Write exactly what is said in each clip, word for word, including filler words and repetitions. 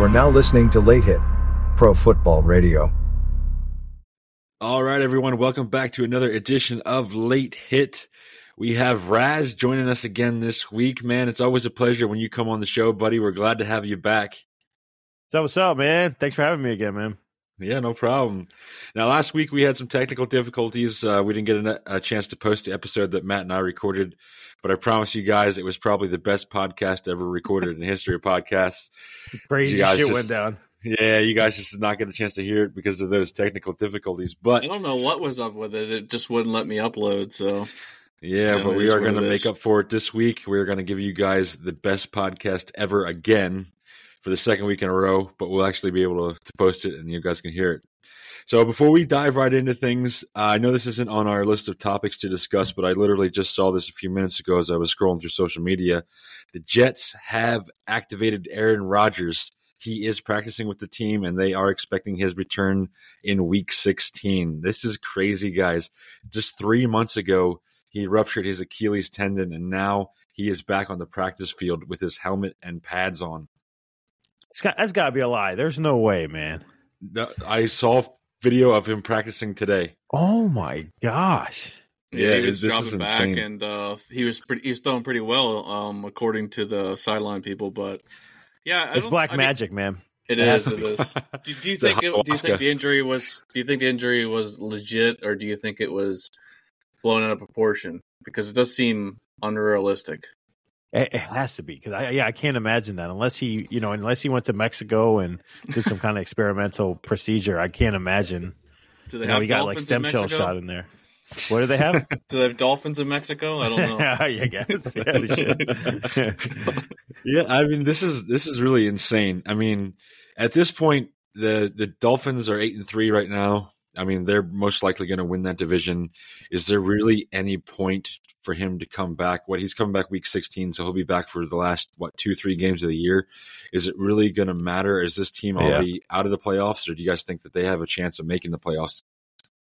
You are now listening to Late Hit, Pro Football Radio. All right, everyone. Welcome back to another edition of Late Hit. We have Raz joining us again this week, man. It's always a pleasure when you come on the show, buddy. We're glad to have you back. So what's up, man? Thanks for having me again, man. Yeah, no problem. Now, last week we had some technical difficulties. Uh, we didn't get a, a chance to post the episode that Matt and I recorded, but I promise you guys it was probably the best podcast ever recorded in the history of podcasts. Crazy shit just, went down. Yeah, you guys just did not get a chance to hear it because of those technical difficulties. But I don't know what was up with it. It just wouldn't let me upload. So yeah, yeah but we are going to make up for it this week. We are going to give you guys the best podcast ever again for the second week in a row. But we'll actually be able to, to post it, and you guys can hear it. So before we dive right into things, uh, I know this isn't on our list of topics to discuss, but I literally just saw this a few minutes ago as I was scrolling through social media. The Jets have activated Aaron Rodgers. He is practicing with the team, and they are expecting his return in week sixteen. This is crazy, guys. Just three months ago, he ruptured his Achilles tendon, and now he is back on the practice field with his helmet and pads on. It's got, that's got to be a lie. There's no way, man. I saw video of him practicing today. Oh, my gosh. Yeah, he was dropping back, and uh, he was pretty, he was throwing pretty well, um, according to the sideline people, but... Yeah, it's black I magic, mean, man. It, it is. It is. Do, do you think? It, do you think the injury was? Do you think the injury was legit, or do you think it was blown out of proportion? Because it does seem unrealistic. It, it has to be, because I, yeah, I can't imagine that unless he, you know, unless he went to Mexico and did some kind of experimental procedure. I can't imagine. Do they you know, have he got like stem cell shot in there? What do they have? Do they have dolphins in Mexico? I don't know. I guess. Yeah, they should. Yeah, I mean, this is this is really insane. I mean, at this point, the, the Dolphins are eight and three right now. I mean, they're most likely going to win that division. Is there really any point for him to come back? What, he's coming back week sixteen, so he'll be back for the last, what, two, three games of the year. Is it really going to matter? Is this team already yeah. out of the playoffs, or do you guys think that they have a chance of making the playoffs?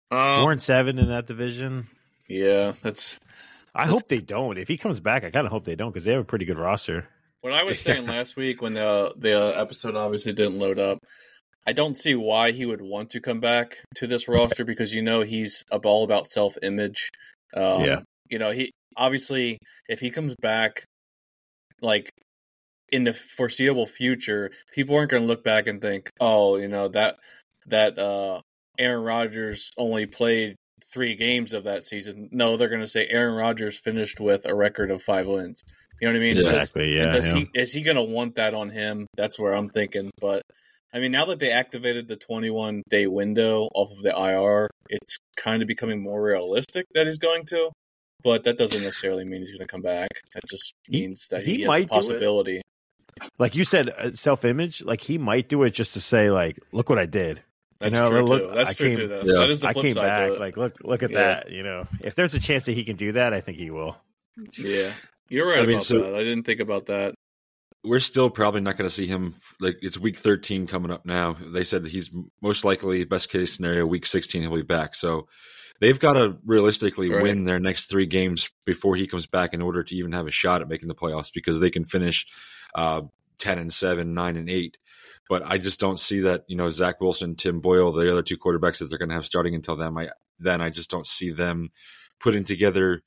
Four and seven in that division. Yeah, that's. I that's, hope they don't. If he comes back, I kind of hope they don't, because they have a pretty good roster. What I was saying last week when the the episode obviously didn't load up, I don't see why he would want to come back to this roster, because you know he's all about self image. Um, yeah, you know he obviously if he comes back, like in the foreseeable future, people aren't going to look back and think, oh, you know that that. uh Aaron Rodgers only played three games of that season. No, they're going to say Aaron Rodgers finished with a record of five wins. You know what I mean? Exactly. Does, yeah. Does yeah. He, is he going to want that on him? That's where I'm thinking. But I mean, now that they activated the twenty-one day window off of the I R, it's kind of becoming more realistic that he's going to. But that doesn't necessarily mean he's going to come back. That just means he, that he, he might has a possibility. Like you said, uh, self-image. Like he might do it just to say, like, look what I did. That's you know, true, look, too. That's I true, came, too, though. Yeah. That is the flip I came side back, like, look look at yeah. that, you know. If there's a chance that he can do that, I think he will. Yeah. You're right I mean, about so that. I didn't think about that. We're still probably not going to see him. Like, it's week thirteen coming up now. They said that he's most likely, best case scenario, week sixteen he'll be back. So they've got to realistically right. win their next three games before he comes back in order to even have a shot at making the playoffs, because they can finish uh, ten and seven, nine and eight. But I just don't see that, you know, Zach Wilson, Tim Boyle, the other two quarterbacks that they're going to have starting until them, I, then I just don't see them putting together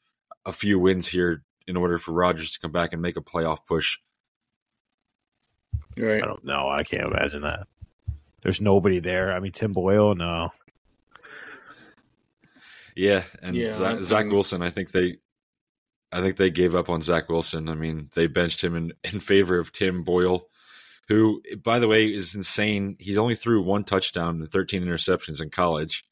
a few wins here in order for Rodgers to come back and make a playoff push. Right. I don't know. I can't imagine that. There's nobody there. I mean, Tim Boyle, no. Yeah, and yeah, Zach, Zach Wilson, I think they – I think they gave up on Zach Wilson. I mean, they benched him in, in favor of Tim Boyle, who, by the way, is insane. He's only threw one touchdown and thirteen interceptions in college,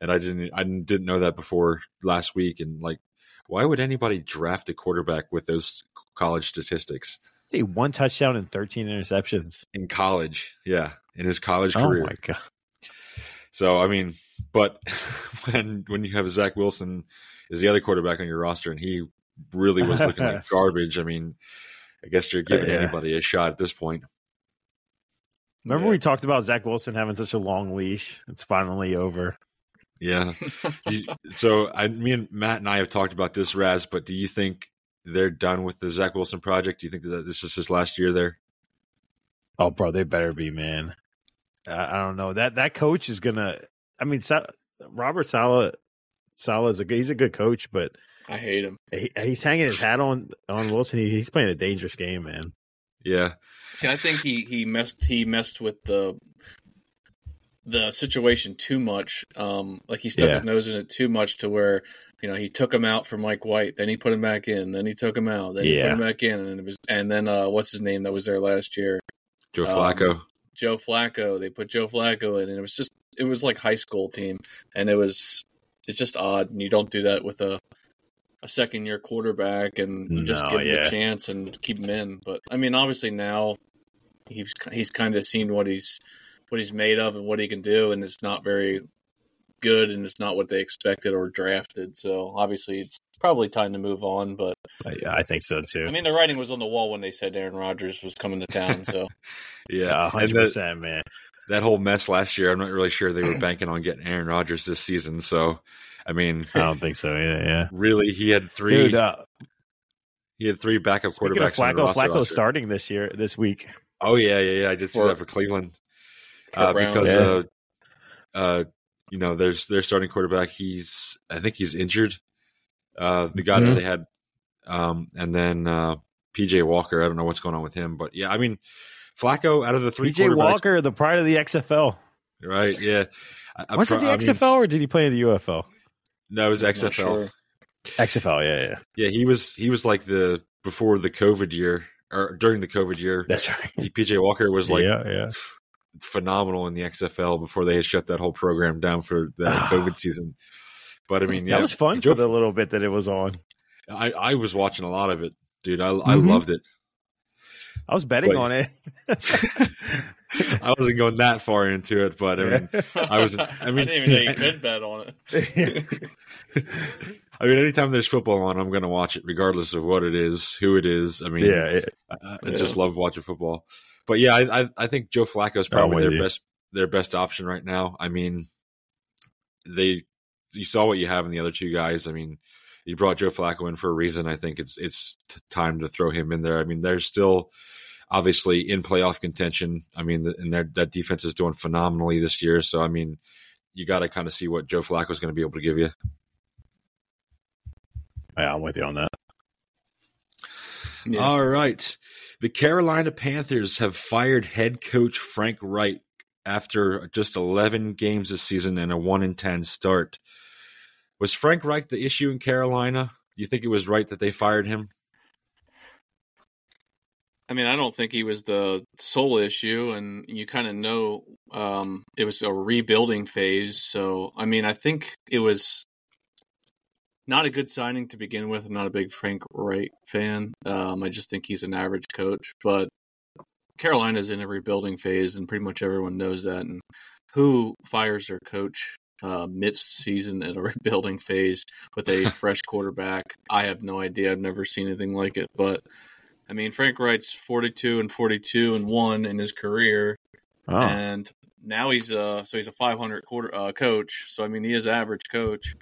and I didn't I didn't know that before last week. And, like, why would anybody draft a quarterback with those college statistics? Hey, one touchdown and thirteen interceptions. In college, yeah, in his college career. Oh, my God. So, I mean, but when, when you have Zach Wilson as the other quarterback on your roster, and he really was looking like garbage, I mean, I guess you're giving yeah. anybody a shot at this point. Remember yeah. when we talked about Zach Wilson having such a long leash? It's finally over. Yeah. So I me and Matt and I have talked about this, Raz, but do you think they're done with the Zach Wilson project? Do you think that this is his last year there? Oh, bro, they better be, man. I, I don't know. That that coach is going to – I mean, Sa- Robert Saleh is a, he's a good coach, but I hate him. He, he's hanging his hat on, on Wilson. He, he's playing a dangerous game, man. Yeah. See, I think he, he messed he messed with the the situation too much. Um, like he stuck yeah. his nose in it too much to where, you know, he took him out for Mike White, then he put him back in, then he took him out, then yeah. he put him back in, and it was and then uh, what's his name that was there last year? Joe Flacco. Um, Joe Flacco. They put Joe Flacco in, and it was just it was like high school team, and it was it's just odd, and you don't do that with a a second year quarterback and just no, give him yeah. a chance and keep him in. But I mean, obviously now he's he's kind of seen what he's what he's made of and what he can do, and it's not very good, and it's not what they expected or drafted. So obviously it's probably time to move on. But yeah, I think so too. I mean, the writing was on the wall when they said Aaron Rodgers was coming to town. So yeah, one hundred percent, man. That whole mess last year, I'm not really sure they were banking on getting Aaron Rodgers this season. So. I mean, I don't think so either. Yeah, really, he had three. Dude, uh, he had three backup quarterbacks. Speaking of Flacco, Flacco starting this year, this week. Oh yeah, yeah, yeah. I did see for, that for Cleveland uh, because, yeah. uh, uh, you know, there's their starting quarterback. He's, I think, he's injured. Uh, the guy mm-hmm. that they had, um, and then uh, P J Walker. I don't know what's going on with him, but yeah, I mean, Flacco out of the three. P J Walker, the pride of the X F L. Right? Yeah. I, was I, it the I X F L mean, or did he play in the U F L? No, it was X F L. Sure. X F L, yeah, yeah. Yeah, he was he was like the before the COVID year or during the COVID year. That's right. He, P J Walker was like yeah, yeah. F- phenomenal in the X F L before they had shut that whole program down for the COVID season. But I mean, yeah, that was fun Joe, for the little bit that it was on. I, I was watching a lot of it, dude. I mm-hmm. I loved it. I was betting but, on it. I wasn't going that far into it, but I mean, yeah. I was. I mean, I didn't even know you could bet on it. I mean, anytime there's football on, I'm going to watch it, regardless of what it is, who it is. I mean, yeah, it, I, I yeah. just love watching football. But yeah, I I, I think Joe Flacco is probably their you. best their best option right now. I mean, they you saw what you have in the other two guys. I mean, you brought Joe Flacco in for a reason. I think it's it's t- time to throw him in there. I mean, there's still. Obviously, in playoff contention, I mean, the, and their, that defense is doing phenomenally this year. So, I mean, you got to kind of see what Joe Flacco is going to be able to give you. Yeah, I'm with you on that. Yeah. All right. The Carolina Panthers have fired head coach Frank Reich after just eleven games this season and a one and ten start. Was Frank Reich the issue in Carolina? Do you think it was right that they fired him? I mean, I don't think he was the sole issue, and you kind of know um, it was a rebuilding phase. So, I mean, I think it was not a good signing to begin with. I'm not a big Frank Reich fan. Um, I just think he's an average coach. But Carolina's in a rebuilding phase, and pretty much everyone knows that. And who fires their coach uh, mid-season in a rebuilding phase with a fresh quarterback? I have no idea. I've never seen anything like it, but... I mean, Frank Reich's forty-two and forty-two and one in his career, oh. and now he's uh so he's a five hundred quarter uh, coach. So I mean, he is an average coach,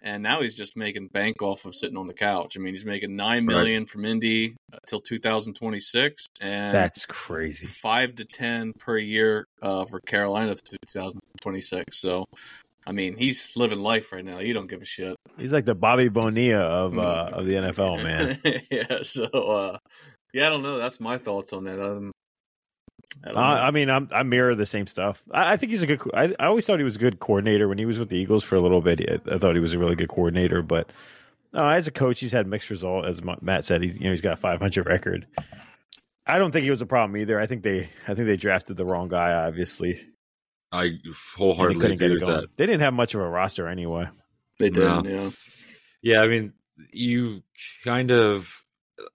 and now he's just making bank off of sitting on the couch. I mean, he's making nine million right. from Indy until two thousand twenty-six, and that's crazy. Five to ten per year uh, for Carolina to two thousand twenty-six. So, I mean, he's living life right now. You don't give a shit. He's like the Bobby Bonilla of uh, of the N F L, man. yeah. So, uh, yeah, I don't know. That's my thoughts on that. Um, I, uh, I mean, I'm, I mirror the same stuff. I, I think he's a good. I, I always thought he was a good coordinator when he was with the Eagles for a little bit. I, I thought he was a really good coordinator, but uh, as a coach, he's had mixed results. As Matt said, he's you know he's got a five hundred record. I don't think he was a problem either. I think they I think they drafted the wrong guy, obviously. I wholeheartedly agree with that. They didn't have much of a roster anyway. They didn't, no. yeah. Yeah, I mean, you kind of,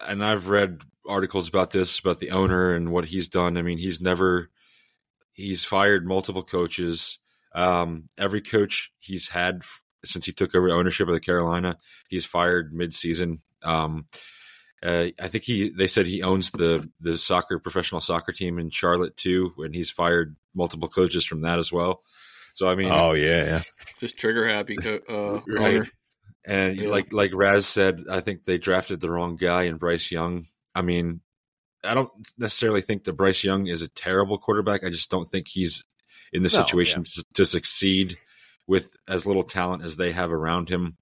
and I've read articles about this, about the owner and what he's done. I mean, he's never, he's fired multiple coaches. Um, every coach he's had since he took over ownership of the Carolina, he's fired mid-season. Um, uh, I think he, they said he owns the, the soccer, professional soccer team in Charlotte too, and he's fired multiple coaches from that as well. So I mean, oh yeah, yeah. just trigger happy, uh, right? Owner. And yeah. like like Raz said, I think they drafted the wrong guy in Bryce Young. I mean, I don't necessarily think that Bryce Young is a terrible quarterback. I just don't think he's in the no, situation yeah. to, to succeed with as little talent as they have around him.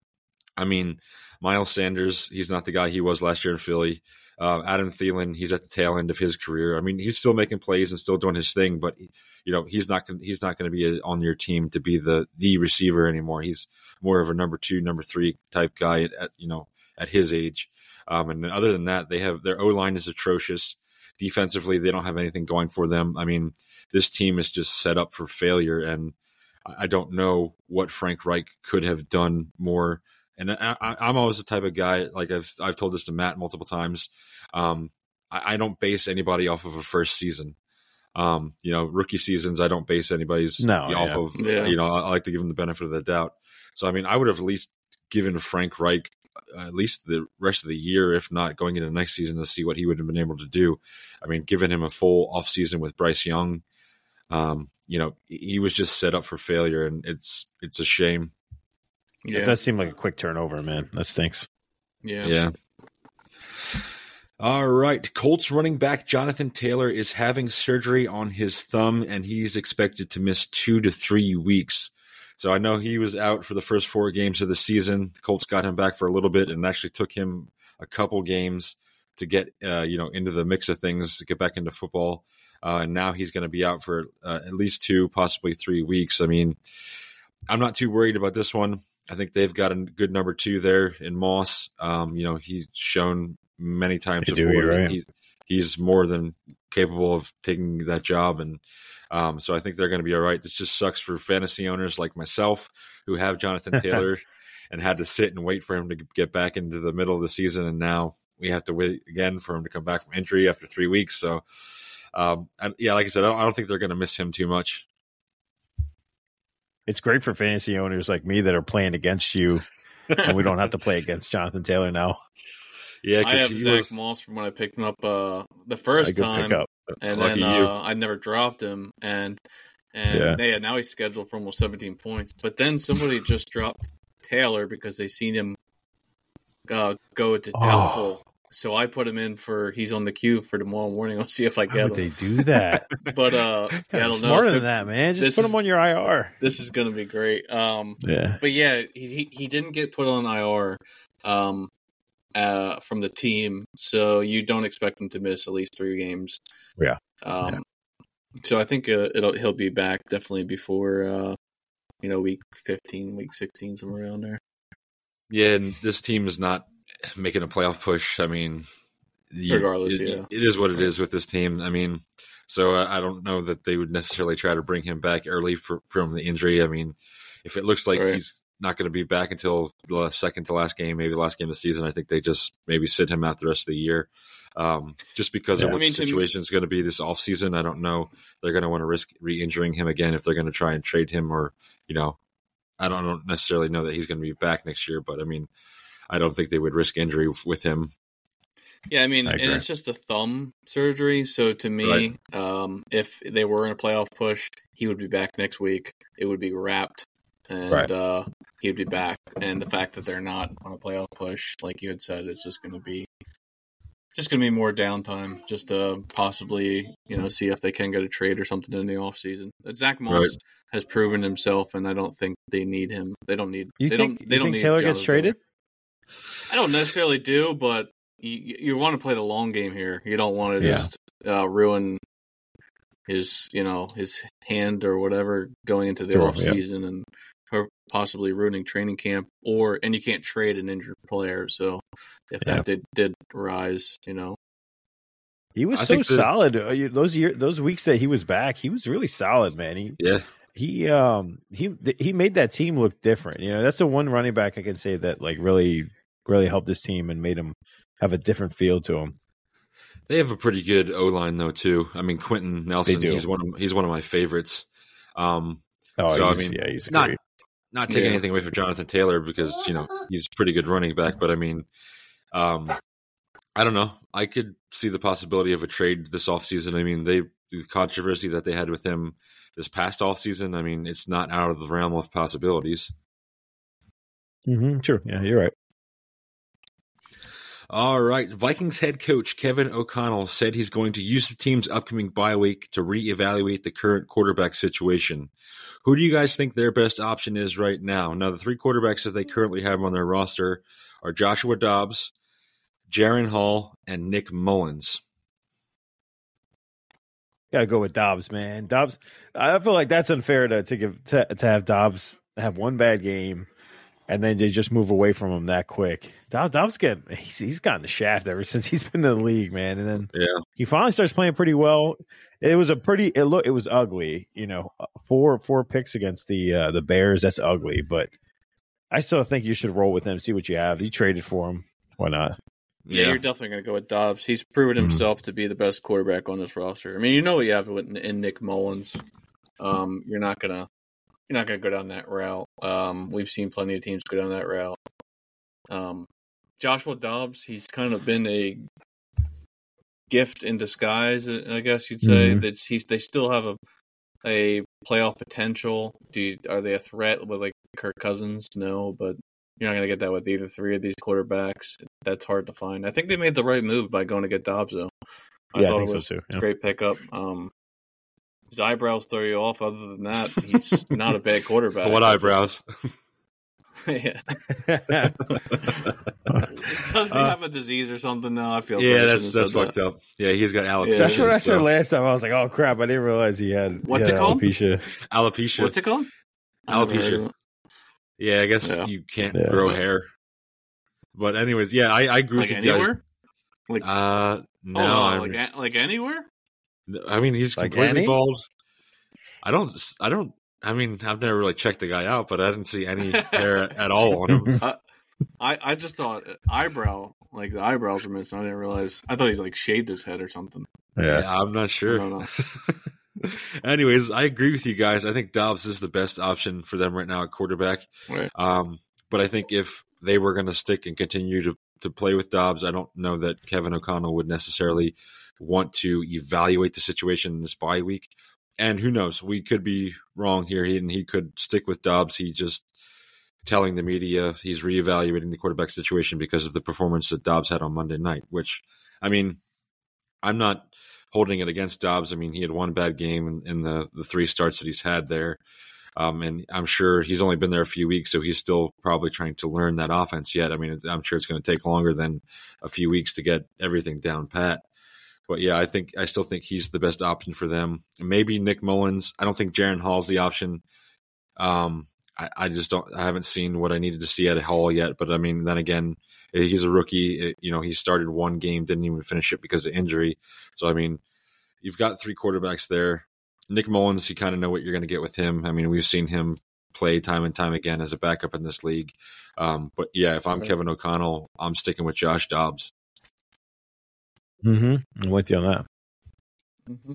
I mean, Miles Sanders, he's not the guy he was last year in Philly. Uh, Adam Thielen, he's at the tail end of his career. I mean, he's still making plays and still doing his thing, but you know, he's not gonna, he's not going to be on your team to be the the receiver anymore. He's more of a number two, number three type guy at, at you know at his age. Um, and other than that, they have their O-line is atrocious. Defensively, they don't have anything going for them. I mean, this team is just set up for failure, and I don't know what Frank Reich could have done more. And I, I, I'm always the type of guy, like I've I've told this to Matt multiple times. Um, I, I don't base anybody off of a first season. Um, you know, rookie seasons, I don't base anybody's no, off yeah. of. Yeah. You know, I, I like to give them the benefit of the doubt. So I mean, I would have at least given Frank Reich at least the rest of the year, if not going into next season, to see what he would have been able to do. I mean, giving him a full off season with Bryce Young, um, you know, he was just set up for failure, and it's it's a shame. Yeah. It does seem like a quick turnover, man. That stinks. Yeah. Yeah. All right. Colts running back Jonathan Taylor is having surgery on his thumb, and he's expected to miss two to three weeks. So I know he was out for the first four games of the season. The Colts got him back for a little bit and actually took him a couple games to get uh, you know into the mix of things, to get back into football. Uh, and now he's going to be out for uh, at least two, possibly three weeks. I mean, I'm not too worried about this one. I think they've got a good number two there in Moss. Um, you know, he's shown many times they before. Do, right? he's, he's more than capable of taking that job. And um, so I think they're going to be all right. This just sucks for fantasy owners like myself who have Jonathan Taylor and had to sit and wait for him to get back into the middle of the season. And now we have to wait again for him to come back from injury after three weeks. So, um, I, yeah, like I said, I don't, I don't think they're going to miss him too much. It's great for fantasy owners like me that are playing against you, and we don't have to play against Jonathan Taylor now. Yeah, I have Zach was... Moss from when I picked him up uh, the first time, and Lucky then uh, I never dropped him. And and yeah. yeah, now he's scheduled for almost seventeen points. But then somebody just dropped Taylor because they seen him uh, go to doubtful. Oh. So I put him in for he's on the queue for tomorrow morning. I'll see if I get him. How would they do that? But uh, yeah, I don't know. Smarter so than that, man. Just put is, him on your I R. This is going to be great. Um, yeah. But yeah, he he didn't get put on I R um, uh, from the team, so you don't expect him to miss at least three games. Yeah. Um, yeah. So I think uh, it'll he'll be back definitely before uh, you know week fifteen, week sixteen, somewhere around there. Yeah, and this team is not making a playoff push. I mean, you, regardless, it, yeah. it is what it is with this team. I mean, so I don't know that they would necessarily try to bring him back early for, from the injury. I mean, if it looks like right. he's not going to be back until the second to last game, maybe the last game of the season, I think they just maybe sit him out the rest of the year. Um, just because yeah. of what I mean, the situation is going to be this offseason, I don't know. They're going to want to risk re-injuring him again if they're going to try and trade him or, you know, I don't, I don't necessarily know that he's going to be back next year, but I mean, I don't think they would risk injury with him. Yeah, I mean, I and it's just a thumb surgery. So to me, right. um, if they were in a playoff push, he would be back next week. It would be wrapped, and right. uh, he'd be back. And the fact that they're not on a playoff push, like you had said, it's just going to be just going to be more downtime. Just to possibly, you know, see if they can get a trade or something in the offseason. Zach Moss right. has proven himself, and I don't think they need him. They don't need. You they think, don't. They you don't think need Taylor gets traded? There. I don't necessarily do, but you, you want to play the long game here. You don't want to yeah. just uh, ruin his, you know, his hand or whatever going into the sure, off season yeah. and or possibly ruining training camp. Or and you can't trade an injured player. So if yeah. that did, did rise, you know, he was I so solid that, those year those weeks that he was back. He was really solid, man. He, yeah. He um he he made that team look different. You know, that's the one running back I can say that like really really helped this team and made them have a different feel to them. They have a pretty good O-line though too. I mean, Quentin Nelson, he's one of, he's one of my favorites. Um, oh, so I mean, yeah, he's not great. Not taking yeah. anything away from Jonathan Taylor because you know he's a pretty good running back, but I mean, um, I don't know. I could see the possibility of a trade this offseason. I mean, they the controversy that they had with him this past offseason, I mean, it's not out of the realm of possibilities. Mm-hmm, true. Yeah, you're right. All right. Vikings head coach Kevin O'Connell said he's going to use the team's upcoming bye week to reevaluate the current quarterback situation. Who do you guys think their best option is right now? Now, the three quarterbacks that they currently have on their roster are Joshua Dobbs, Jaron Hall, and Nick Mullins. Got to go with Dobbs, man. Dobbs, I feel like that's unfair to, to give to, to have Dobbs have one bad game and then they just move away from him that quick. Dobbs, Dobbs get, he's, he's gotten the shaft ever since he's been in the league, man. And then yeah. he finally starts playing pretty well. It was a pretty it look it was ugly, you know. Four four picks against the uh, the Bears, that's ugly, but I still think you should roll with him, see what you have. You traded for him. Why not? Yeah, yeah, you're definitely going to go with Dobbs. He's proven himself mm-hmm. to be the best quarterback on this roster. I mean, you know what you have in, in Nick Mullins. Um, you're not gonna, you're not gonna go down that route. Um, we've seen plenty of teams go down that route. Um, Joshua Dobbs, he's kind of been a gift in disguise, I guess you'd say. Mm-hmm. That he's they still have a a playoff potential. Do you, are they a threat with like Kirk Cousins? No, but. You're not going to get that with either three of these quarterbacks. That's hard to find. I think they made the right move by going to get Dobbs, though. I yeah, thought I think it was so too. Yeah. Great pickup. Um, his eyebrows throw you off. Other than that, he's not a bad quarterback. What eyebrows? yeah. Does he uh, have a disease or something? No, I feel. Yeah, that's that's fucked that. up. Yeah, he's got alopecia. Yeah, that's what I said last time. I was like, oh crap! I didn't realize he had. What's he had it called? Alopecia. Alopecia. What's it called? Alopecia. Yeah, I guess yeah. you can't yeah. grow hair. But anyways, yeah, I, I grew like some anywhere? Like uh, no, oh, I mean, like, like anywhere? I mean, he's like completely any? bald. I don't, I don't. I mean, I've never really checked the guy out, but I didn't see any hair at all on him. Uh, I, I just thought eyebrow, like the eyebrows were missing. I didn't realize. I thought he like shaved his head or something. Yeah, yeah I'm not sure. I don't know. Anyways, I agree with you guys. I think Dobbs is the best option for them right now at quarterback. Right. Um, but I think if they were going to stick and continue to, to play with Dobbs, I don't know that Kevin O'Connell would necessarily want to evaluate the situation in this bye week. And who knows? We could be wrong here, he, and he could stick with Dobbs. He just telling the media he's reevaluating the quarterback situation because of the performance that Dobbs had on Monday night, which, I mean, I'm not – holding it against Dobbs. I mean, he had one bad game in, in the, the three starts that he's had there. Um, and I'm sure he's only been there a few weeks, so he's still probably trying to learn that offense yet. I mean, I'm sure it's going to take longer than a few weeks to get everything down pat. But yeah, I think, I still think he's the best option for them. Maybe Nick Mullins. I don't think Jaron Hall's the option. Um, I, I just don't, I haven't seen what I needed to see out of Hall yet, but I mean, then again, he's a rookie. It, you know, he started one game, didn't even finish it because of injury. So, I mean, you've got three quarterbacks there. Nick Mullins, you kind of know what you're going to get with him. I mean, we've seen him play time and time again as a backup in this league. Um, but, yeah, if I'm Kevin O'Connell, I'm sticking with Josh Dobbs. Mm-hmm. I'm with you on that. Mm-hmm.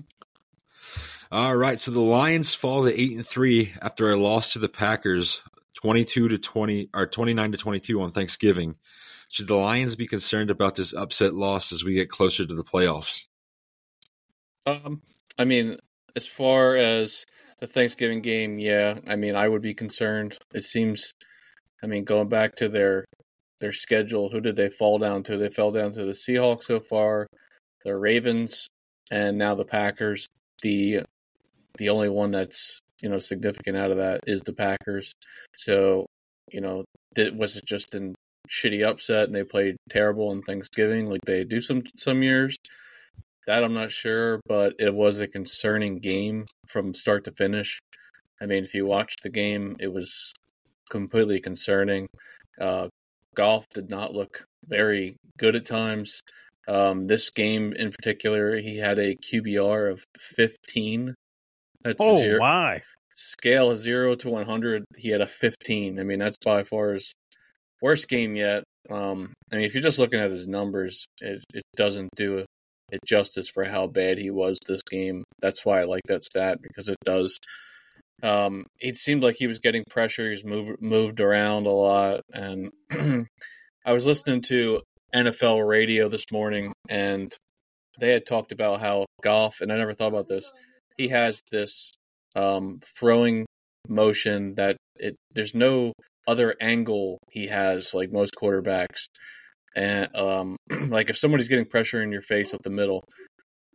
All right, so the Lions fall to eight and three after a loss to the Packers, twenty-two to twenty or twenty-nine to twenty-two on Thanksgiving. Should the Lions be concerned about this upset loss as we get closer to the playoffs? Um, I mean, as far as the Thanksgiving game, yeah. I mean, I would be concerned. It seems, I mean, going back to their their schedule, who did they fall down to? They fell down to the Seahawks so far, the Ravens, and now the Packers. The the only one that's, you know, significant out of that is the Packers. So, you know, did, was it just in shitty upset and they played terrible on Thanksgiving like they do some some years? That I'm not sure, but it was a concerning game from start to finish. I mean, if you watched the game, it was completely concerning. Uh, Goff did not look very good at times. Um, this game in particular, he had a Q B R of fifteen. That's oh, zero. my. Scale of zero to one hundred, he had a fifteen. I mean, that's by far his worst game yet. Um, I mean, if you're just looking at his numbers, it, it doesn't do it justice for how bad he was this game. That's why I like that stat, because it does. Um, it seemed like he was getting pressure. He was move, moved around a lot. And I was listening to N F L radio this morning, and they had talked about how Goff, and I never thought about this, he has this um, throwing motion that it there's no other angle he has like most quarterbacks. And um, like if somebody's getting pressure in your face up the middle,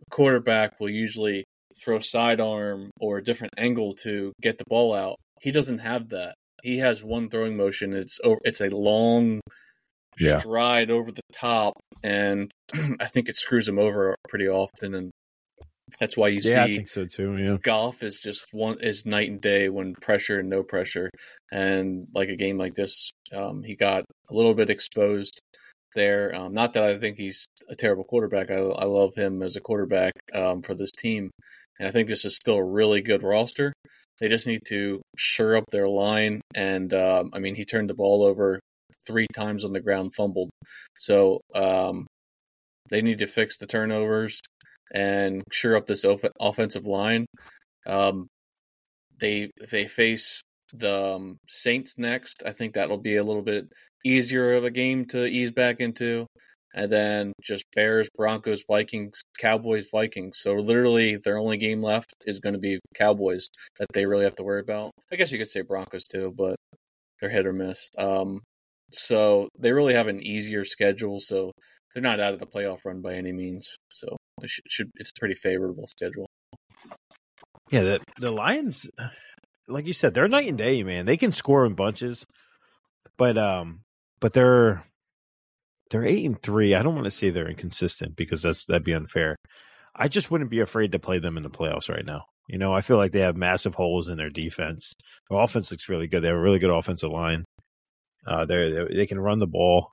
a quarterback will usually throw sidearm or a different angle to get the ball out. He doesn't have that. He has one throwing motion. It's over, it's a long yeah. stride over the top, and I think it screws him over pretty often. And that's why you yeah, see I think so too, yeah. Goff is just one is night and day when pressure and no pressure. And like a game like this, um, he got a little bit exposed there. Um, not that I think he's a terrible quarterback. I, I love him as a quarterback um, for this team. And I think this is still a really good roster. They just need to shore up their line. And, um, I mean, he turned the ball over three times on the ground, fumbled. So um, they need to fix the turnovers and shore up this off- offensive line. Um, they they face the um, Saints next. I think that'll be a little bit easier of a game to ease back into. And then just Bears, Broncos, Vikings, Cowboys, Vikings. So literally their only game left is going to be Cowboys that they really have to worry about. I guess you could say Broncos too, but they're hit or miss. Um, so they really have an easier schedule. So they're not out of the playoff run by any means. So it should, should it's a pretty favorable schedule. Yeah, the, the Lions, like you said, they're night and day, man. They can score in bunches, but um, but they're They're eight and three. I don't want to say they're inconsistent because that's that'd be unfair. I just wouldn't be afraid to play them in the playoffs right now. You know, I feel like they have massive holes in their defense. Their offense looks really good. They have a really good offensive line. Uh, they they can run the ball.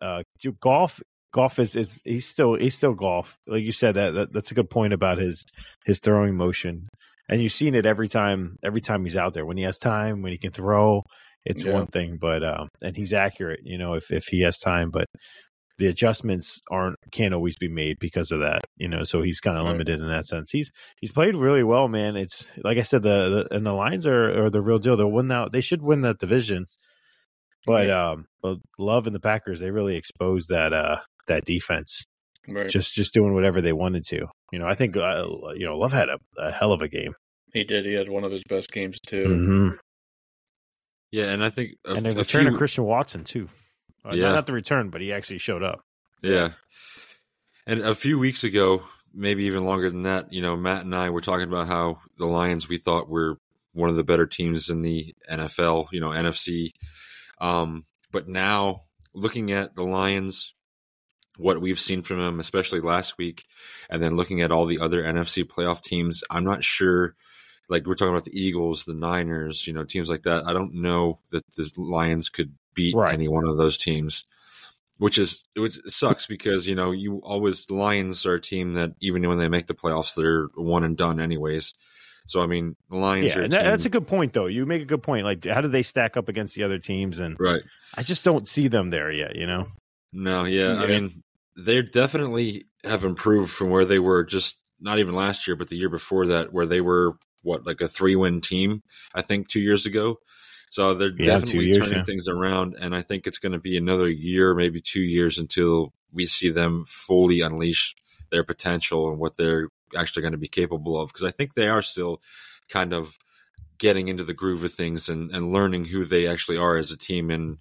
Uh, Goff Goff is, is he's still he's still Goff. Like you said, that, that that's a good point about his his throwing motion. And you've seen it every time every time he's out there. When he has time, when he can throw. It's yeah. one thing, but um, and he's accurate, you know, if, if he has time, but the adjustments aren't can't always be made because of that, you know. So he's kind of right. limited in that sense. He's he's played really well, man. It's like I said, the, the and the Lions are, are the real deal. They'll win out. They should win that division, but right. um, but Love and the Packers, they really exposed that uh that defense, right. just just doing whatever they wanted to, you know. I think uh, you know Love had a, a hell of a game. He did. He had one of his best games too. Mm-hmm. Yeah, and I think a, and the return few... of Christian Watson too. Uh, yeah. not, not the return, but he actually showed up. Yeah, and a few weeks ago, maybe even longer than that, you know, Matt and I were talking about how the Lions we thought were one of the better teams in the N F L, you know, N F C. Um, but now looking at the Lions, what we've seen from them, especially last week, and then looking at all the other N F C playoff teams, I'm not sure. Like we're talking about the Eagles, the Niners, you know, teams like that. I don't know that the Lions could beat right. any one of those teams, which is which sucks because, you know, you always – the Lions are a team that even when they make the playoffs, they're one and done anyways. So, I mean, the Lions yeah, are a and that, team. That's a good point, though. You make a good point. Like, how do they stack up against the other teams? And right. I just don't see them there yet, you know? No, yeah. yeah. I mean, they definitely have improved from where they were just not even last year, but the year before that where they were – what, like a three-win team, I think, two years ago. So they're yeah, definitely years, turning yeah. things around, and I think it's going to be another year, maybe two years, until we see them fully unleash their potential and what they're actually going to be capable of, because I think they are still kind of getting into the groove of things and, and learning who they actually are as a team. And,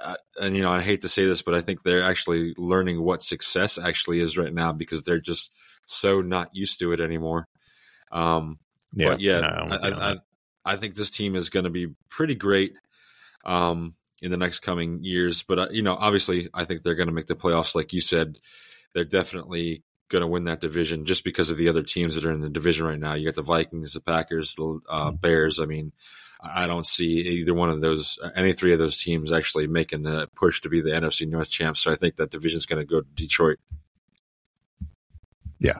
uh, and, you know, I hate to say this, but I think they're actually learning what success actually is right now because they're just so not used to it anymore. Um Yeah, but yeah, no, I, I, I, I think this team is going to be pretty great um, in the next coming years. But, uh, you know, obviously, I think they're going to make the playoffs. Like you said, they're definitely going to win that division just because of the other teams that are in the division right now. You got the Vikings, the Packers, the uh, Bears. I mean, I don't see either one of those, any three of those teams actually making a push to be the N F C North champs. So I think that division is going to go to Detroit. Yeah.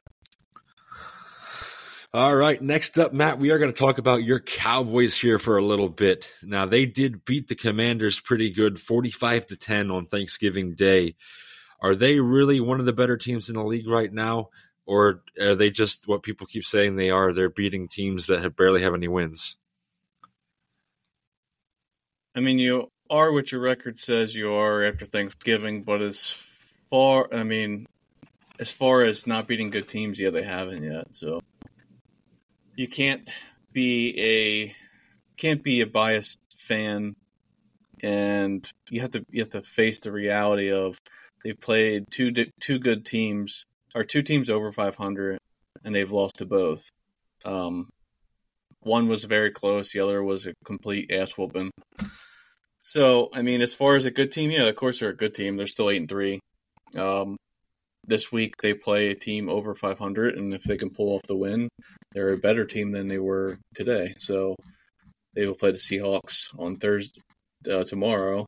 All right, next up, Matt, we are going to talk about your Cowboys here for a little bit. Now, they did beat the Commanders pretty good, forty-five to ten on Thanksgiving Day. Are they really one of the better teams in the league right now, or are they just what people keep saying they are? They're beating teams that have barely have any wins. I mean, you are what your record says you are after Thanksgiving, but as far, I mean, as far as not beating good teams, yeah, they haven't yet, so. You can't be a can't be a biased fan and you have to you have to face the reality of they've played two two good teams or two teams over five hundred, and they've lost to both. Um, one was very close, the other was a complete ass whooping. So, I mean, as far as a good team, yeah, of course they're a good team. They're still eight and three. Um, this week they play a team over five hundred, and if they can pull off the win, they're a better team than they were today. So they will play the Seahawks on Thursday uh, tomorrow,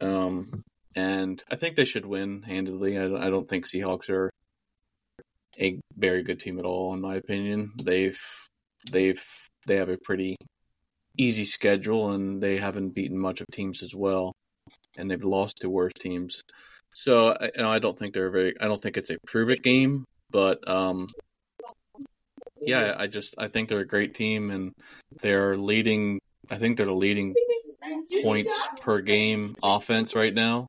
um, and I think they should win handedly. I, I don't think Seahawks are a very good team at all, in my opinion. They've they've they have a pretty easy schedule, and they haven't beaten much of teams as well, and they've lost to worse teams. So I, you know, I don't think they're very. I don't think it's a prove it game, but um, yeah, I just I think they're a great team, and they're leading. I think they're the leading points per game offense right now,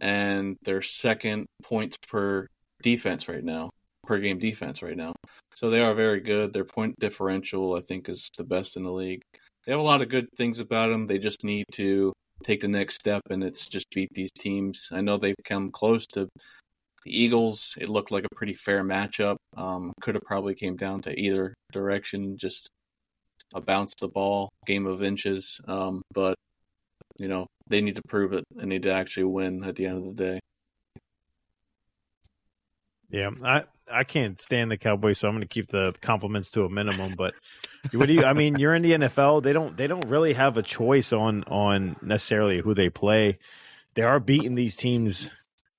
and they're second points per defense right now, per game defense right now. So they are very good. Their point differential, I think, is the best in the league. They have a lot of good things about them. They just need to take the next step, and it's just beat these teams. I know they've come close to the Eagles. It looked like a pretty fair matchup. Um, could have probably came down to either direction, just a bounce the ball, game of inches. Um, but, you know, they need to prove it. They need to actually win at the end of the day. Yeah, I, I can't stand the Cowboys, so I'm going to keep the compliments to a minimum. But what do you? I mean, you're in the N F L. They don't they don't really have a choice on on necessarily who they play. They are beating these teams,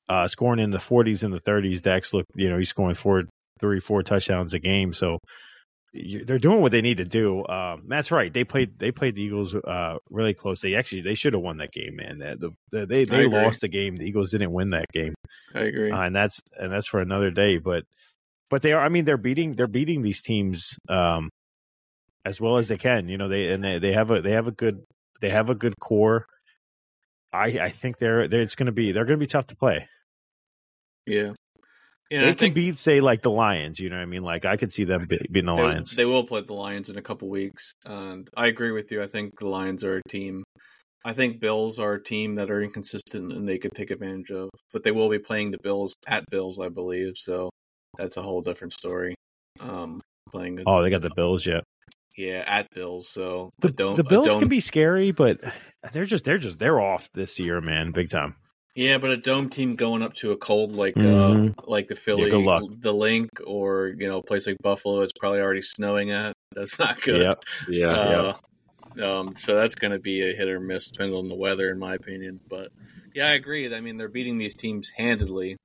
uh, scoring in the forties and the thirties. Dax look, you know, he's scoring four, three, four touchdowns a game. So you, they're doing what they need to do. Um, that's right. They played they played the Eagles uh, really close. They actually they should have won that game, man. The, the, they they lost the game. The Eagles didn't win that game. I agree, uh, and that's and that's for another day. But. But they are. I mean, they're beating. They're beating these teams um, as well as they can. You know, they and they, they have a they have a good they have a good core. I I think they're, they're it's going to be they're going to be tough to play. Yeah, yeah. They I can think, beat say like the Lions. You know what I mean? Like I could see them be, beating the they, Lions. They will play the Lions in a couple weeks. And I agree with you. I think the Lions are a team. I think Bills are a team that are inconsistent and they could take advantage of. But they will be playing the Bills at Bills, I believe. So. That's a whole different story. Um, playing. Oh, they got the Bills, yeah. Yeah, at Bills. So the, the Bills can be scary, but they're just they're just they're off this year, man, big time. Yeah, but a dome team going up to a cold like mm-hmm. uh, like the Philly, yeah, the Link, or you know, a place like Buffalo, it's probably already snowing at. That's not good. Yep. Yeah, uh, yep. Um, so that's going to be a hit or miss, depending on the weather, in my opinion. But yeah, I agree. I mean, they're beating these teams handedly,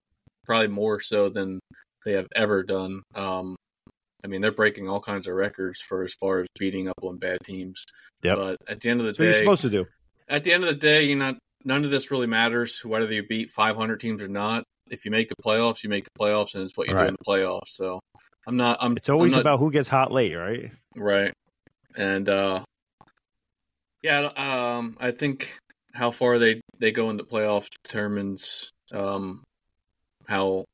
probably more so than they have ever done. Um, I mean, they're breaking all kinds of records for as far as beating up on bad teams. Yep. But at the end of the day, what you're supposed to do. At the end of the day, you know, none of this really matters whether you beat five hundred teams or not. If you make the playoffs, you make the playoffs, and it's what you right. do in the playoffs. So I'm not. I'm. It's always I'm not, about who gets hot late, right? Right. And uh, yeah, um, I think how far they they go in the playoffs determines um, how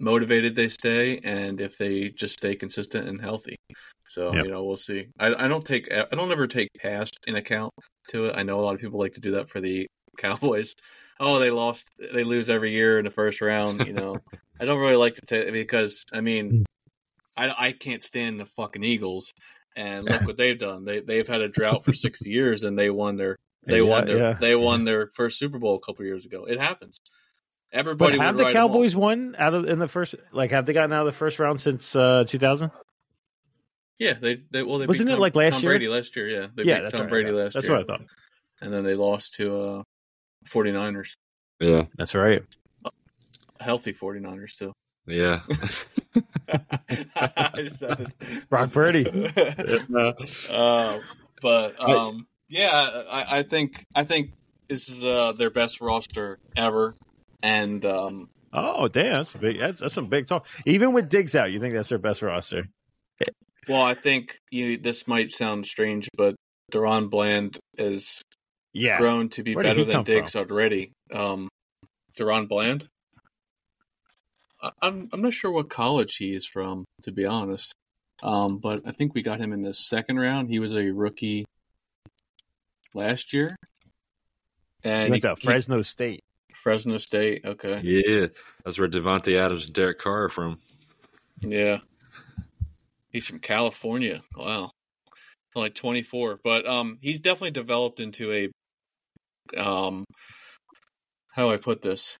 motivated they stay, and if they just stay consistent and healthy. So yep. you know, we'll see. I, I don't take I don't ever take past in account to it. I know a lot of people like to do that for the Cowboys. Oh, they lost. They lose every year in the first round. You know, I don't really like to take because I mean, I I can't stand the fucking Eagles. And look what they've done. They they've had a drought for sixty years, and they won their they yeah, won their yeah. they won their first Super Bowl a couple years ago. It happens. Everybody but have the Cowboys won out of in the first? Like, have they gotten out of the first round since two thousand? Uh, yeah, they they well they wasn't beat it Tom, like last Tom year? Brady last year, yeah, they yeah, beat Tom right, Brady last that's year. That's what I thought. And then they lost to uh, forty-niners. Yeah, that's right. A healthy forty-niners too. Yeah. Brock Purdy. uh, but um, yeah, I, I think I think this is uh, their best roster ever. And um, oh, damn, that's, a big, that's, that's some big talk. Even with Diggs out, you think that's their best roster? Well, I think you, this might sound strange, but Deron Bland has yeah. grown to be Where better than Diggs from? Already. Um, Deron Bland? I, I'm I'm not sure what college he is from, to be honest. Um, but I think we got him in the second round. He was a rookie last year. And he went he, to Fresno he, State. Fresno State, okay. Yeah, that's where Devontae Adams and Derek Carr are from. Yeah. He's from California. Wow. Only twenty-four. But um, he's definitely developed into a, um, how do I put this?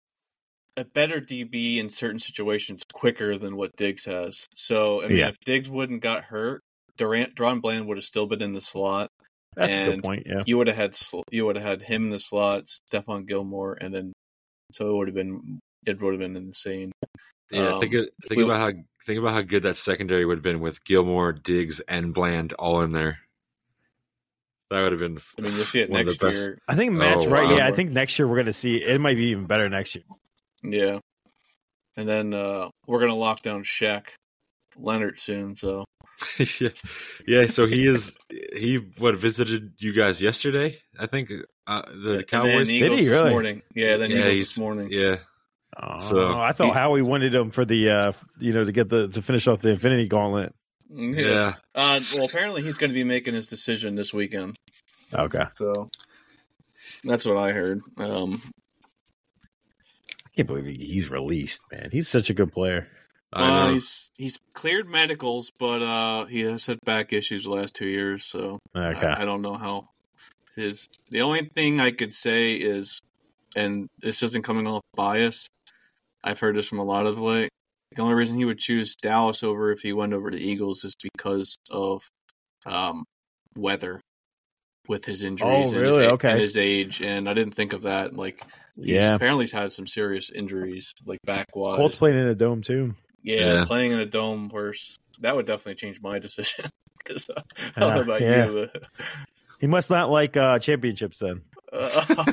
A better D B in certain situations quicker than what Diggs has. So, I mean, yeah. if Diggs wouldn't got hurt, Durant, Dron Bland would have still been in the slot. That's and a good point, yeah. You would have had you would have had him in the slot, Stephon Gilmore, and then so it would have been it would have been insane. Yeah, um, think of, think we, about how think about how good that secondary would have been with Gilmore, Diggs, and Bland all in there. That would have been. I mean, you'll see it next year. I think Matt's oh, right. Wow. Yeah, I think next year we're going to see it might be even better next year. Yeah, and then uh, we're going to lock down Shaq Leonard soon. So. yeah. yeah, so he is. He what visited you guys yesterday? I think uh, the yeah, Cowboys. Did he really? This morning. Yeah, then yeah, Eagles this morning. Yeah. Oh, so I thought he, Howie wanted him for the uh, you know to get the to finish off the Infinity Gauntlet. Yeah. yeah. Uh, well, apparently he's going to be making his decision this weekend. Okay. So that's what I heard. Um, I can't believe he's released, man. He's such a good player. Uh, he's he's cleared medicals, but uh, he has had back issues the last two years, so okay. I, I don't know how his. The only thing I could say is, and this isn't coming off bias, I've heard this from a lot of the way. The only reason he would choose Dallas over if he went over to Eagles is because of um, weather with his injuries oh, really? and, his, okay. and his age, and I didn't think of that. Like, he's, yeah. apparently he's had some serious injuries, like back-wise. Colts played in a dome, too. Yeah, yeah, playing in a dome worse. That would definitely change my decision. Because uh, I don't know about uh, yeah. you. But... He must not like uh, championships then, uh,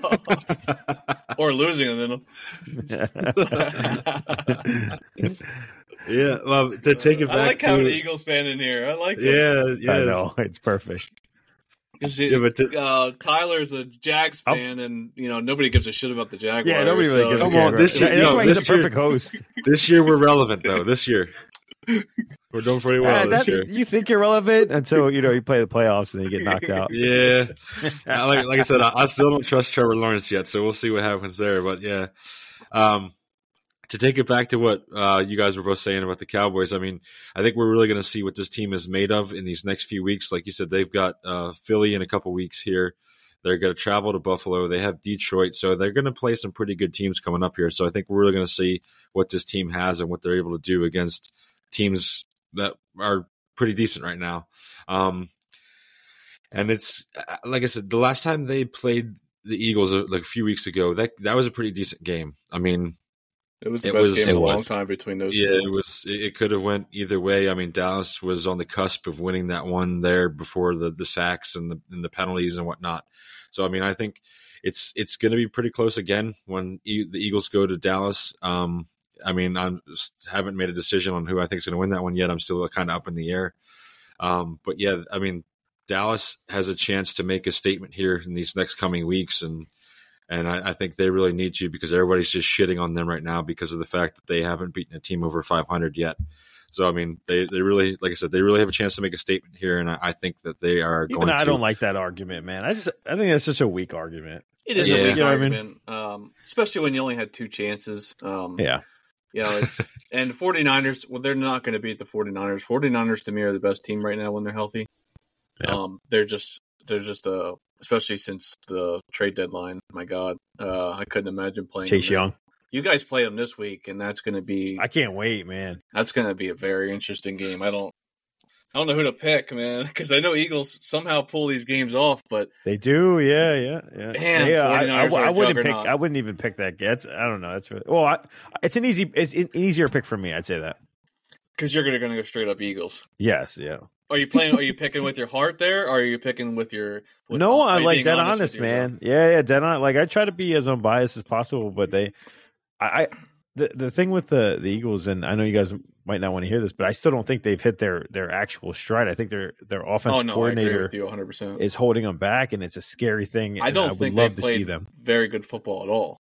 or losing them. yeah, well, to take it back. I like to... having an Eagles fan in here. I like. Yeah, it. Yes. I know it's perfect. It, yeah, but to... uh, Tyler's a Jags fan, I'll... and you know nobody gives a shit about the Jaguars. Yeah, nobody really so. gives a shit. Right? This year, that's no, why he's a perfect year, host. This year we're relevant, though. This year we're doing pretty well. Uh, this that, year. You think you're relevant until you know you play the playoffs and then you get knocked out. yeah, like, like I said, I, I still don't trust Trevor Lawrence yet, so we'll see what happens there. But yeah, um, to take it back to what uh, you guys were both saying about the Cowboys, I mean, I think we're really going to see what this team is made of in these next few weeks. Like you said, they've got uh, Philly in a couple weeks here. They're going to travel to Buffalo. They have Detroit. So they're going to play some pretty good teams coming up here. So I think we're really going to see what this team has and what they're able to do against teams that are pretty decent right now. Um, and it's, like I said, the last time they played the Eagles like a few weeks ago, that that was a pretty decent game. I mean, It was the it best was, game in a long was, time between those yeah, two. Yeah, it was. It could have went either way. I mean, Dallas was on the cusp of winning that one there before the, the sacks and the and the penalties and whatnot. So, I mean, I think it's it's going to be pretty close again when e- the Eagles go to Dallas. Um, I mean, I haven't made a decision on who I think is going to win that one yet. I'm still kind of up in the air. Um, but, yeah, I mean, Dallas has a chance to make a statement here in these next coming weeks and – And I, I think they really need you because everybody's just shitting on them right now because of the fact that they haven't beaten a team over five hundred yet. So, I mean, they, they really, like I said, they really have a chance to make a statement here, and I, I think that they are Even going I to. I don't like that argument, man. I just I think that's such a weak argument. It is yeah. a weak you know argument, I mean? um, especially when you only had two chances. Um, yeah. Yeah. You know, and the 49ers, well, they're not going to beat the 49ers. 49ers, to me, are the best team right now when they're healthy. Yeah. Um, they're just they're just a uh, especially since the trade deadline. My God, uh, I couldn't imagine playing Chase Young. You guys play him this week, and that's going to be. I can't wait, man. That's going to be a very interesting game. I don't, I don't know who to pick, man, because I know Eagles somehow pull these games off, but they do, yeah, yeah, yeah. Man, yeah, I, I, I wouldn't pick. I wouldn't even pick that. That's, I don't know. That's really, well, I, it's an easy, it's an easier pick for me. I'd say that because you're going to go straight up Eagles. Yes, yeah. Are you playing? Are you picking with your heart there? Or are you picking with your? With, no, I'm like dead honest, honest man. Yeah, yeah, dead on. Like I try to be as unbiased as possible, but they, I, I the the thing with the, the Eagles, and I know you guys might not want to hear this, but I still don't think they've hit their, their actual stride. I think their their offense oh, no, coordinator I agree with you one hundred percent. Is holding them back, and it's a scary thing. I don't I would think love they played to see them very good football at all.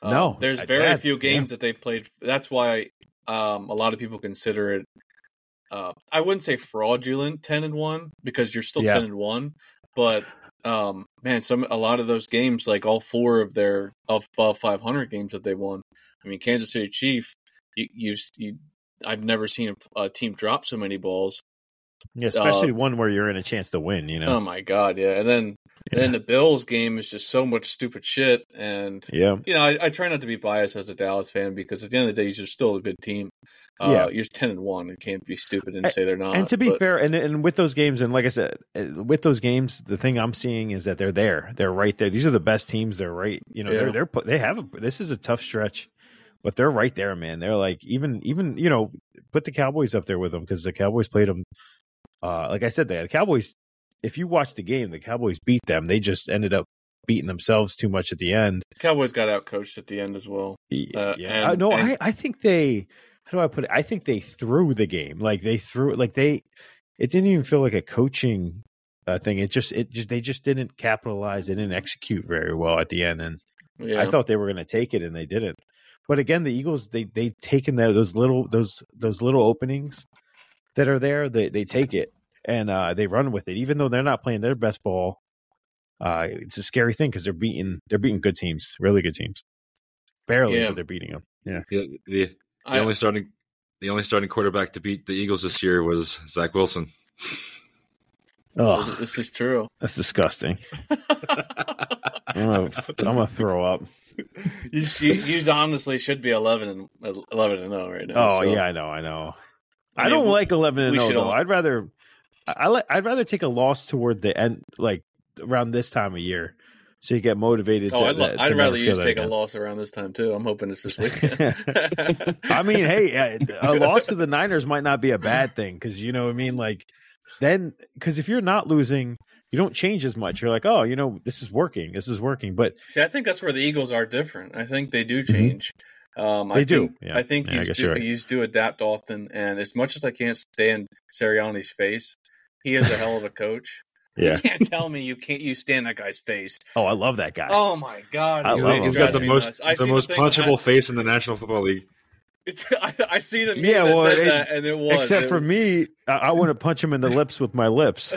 Uh, no, there's very that, few games yeah. that they played. That's why um, a lot of people consider it. Uh, I wouldn't say fraudulent ten and one because you're still yeah. ten and one, but um, man, some a lot of those games, like all four of their of uh, five hundred games that they won. I mean, Kansas City Chiefs, you, you, you, I've never seen a, a team drop so many balls. Yeah, especially uh, one where you're in a chance to win, you know. Oh my God, yeah. And then yeah. then the Bills game is just so much stupid shit. And yeah. you know, I, I try not to be biased as a Dallas fan because at the end of the day, you're still a good team. Uh, yeah. You're ten and one. You can't be stupid and, and say they're not. And to be but, fair, and and with those games, and like I said, with those games, the thing I'm seeing is that they're there. They're right there. These are the best teams. They're right. You know, yeah. they're they're they have a, this is a tough stretch. But they're right there, man. They're like even even you know, put the Cowboys up there with them because the Cowboys played them. Uh, like I said, the Cowboys, if you watch the game, the Cowboys beat them. They just ended up beating themselves too much at the end. The Cowboys got outcoached at the end as well. Uh, yeah. And, uh, no, and... I, I think they, how do I put it? I think they threw the game. Like they threw it, like they, it didn't even feel like a coaching uh, thing. It just, it just, they just didn't capitalize. They didn't execute very well at the end. And yeah. I thought they were going to take it and they didn't. But again, the Eagles, they, they taken their, those little, those, those little openings that are there, they they take it and uh, they run with it, even though they're not playing their best ball. Uh, it's a scary thing because they're beating they're beating good teams, really good teams. Barely, yeah. They're beating them. Yeah, the, the, the I, only starting the only starting quarterback to beat the Eagles this year was Zach Wilson. Oh, this is true. That's disgusting. I'm gonna, I'm gonna throw up. You, you, you honestly should be eleven and eleven and zero right now. Oh so. yeah, I know, I know. I don't I mean, like eleven and zero. Though. I'd rather, I like. I'd rather take a loss toward the end, like around this time of year, so you get motivated. Oh, to, I'd, lo- to I'd rather you just take again. a loss around this time too. I'm hoping it's this weekend. I mean, hey, a, a loss to the Niners might not be a bad thing because you know what I mean. Like then, because if you're not losing, you don't change as much. You're like, oh, you know, this is working. This is working. But see, I think that's where the Eagles are different. I think they do change. Mm-hmm. Um, they I do. Think, yeah. I think yeah, you do, right. do adapt often, and as much as I can't stand Sirianni's face, he is a hell of a coach. Yeah. You can't tell me you can't you stand that guy's face. Oh, I love that guy. Oh my God, I love he's him. got the most the most the punchable I, face in the National Football League. It's, I, I see the yeah, well, it. Yeah, and it was except it, for me, I, I want to punch him in the lips with my lips.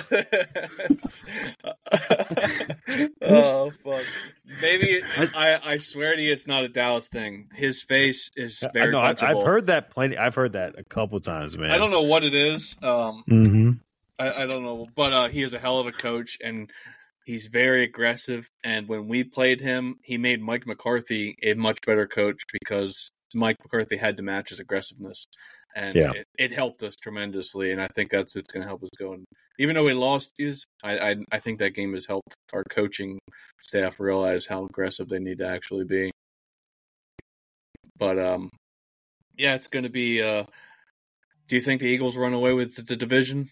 Oh fuck! Maybe it, I, I swear to you, it's not a Dallas thing. His face is very. No, I, I've heard that plenty. I've heard that a couple times, man. I don't know what it is. Um, mm-hmm. I, I don't know, but uh, he is a hell of a coach, and he's very aggressive. And when we played him, he made Mike McCarthy a much better coach because Mike McCarthy had to match his aggressiveness, and yeah. it, it helped us tremendously. And I think that's what's going to help us go. And even though we lost, is I, I I think that game has helped our coaching staff realize how aggressive they need to actually be. But um, yeah, it's going to be. Uh, do you think the Eagles run away with the, the division?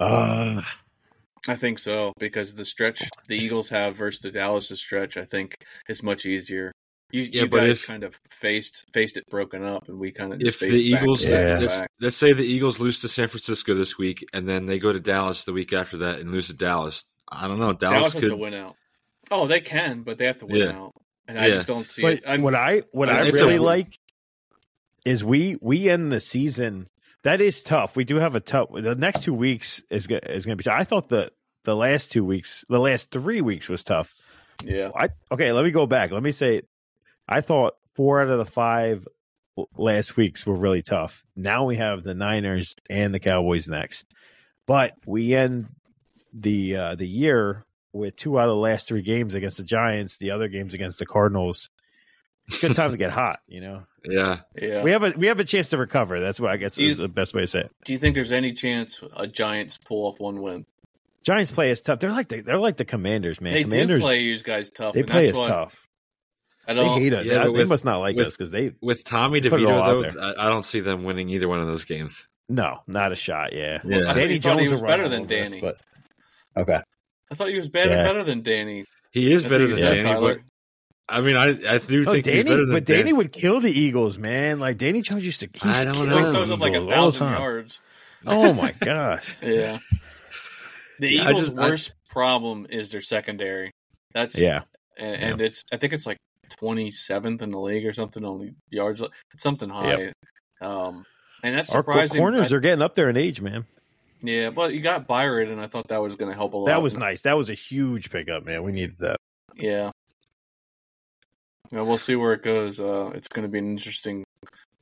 Uh I think so because the stretch the Eagles have versus the Dallas stretch, I think, is much easier. You, yeah, you but guys if, kind of faced faced it broken up, and we kind of if the Eagles back, yeah. let's, let's say the Eagles lose to San Francisco this week, and then they go to Dallas the week after that and lose to Dallas. I don't know. Dallas, Dallas could... has to win out. Oh, they can, but they have to win yeah. out, and yeah. I just don't see but it. I'm, what I what I, I really a... like is we we end the season. That is tough. We do have a tough. The next two weeks is is going to be. I thought the the last two weeks, the last three weeks was tough. Yeah. I okay. Let me go back. Let me say. I thought four out of the five last weeks were really tough. Now we have the Niners and the Cowboys next. But we end the uh, the year with two out of the last three games against the Giants, the other games against the Cardinals. It's a good time to get hot, you know? Yeah. yeah. We have a we have a chance to recover. That's what I guess do is you, the best way to say it. Do you think there's any chance a Giants pull off one win? Giants play is tough. They're like the, they're like the Commanders, man. They Commanders, do play you guys tough. They play us tough. I don't, they hate us. Yeah, they, with, they must not like us because they with Tommy DeVito. Though, I, I don't see them winning either one of those games. No, not a shot. Yeah, yeah. Well, Danny Jones was better than Danny. Us, but, okay, I thought he was better, yeah. better than Danny. He is better than Danny. Tyler. But, I mean, I, I do oh, think Danny, he's better than but Danny, Danny would kill the Eagles, man. Like Danny Jones used to. I don't know. He throws up like a thousand yards. Oh my gosh. Yeah. The yeah, Eagles' just, worst I, problem is their secondary. That's yeah, and it's I think it's like. twenty-seventh in the league or something on yards. It's something high. Yep. Um, and that's surprising. Our corners I, are getting up there in age, man. Yeah, but you got Byron, and I thought that was going to help a lot. That was nice. That was a huge pickup, man. We needed that. Yeah. Yeah, we'll see where it goes. Uh, it's going to be an interesting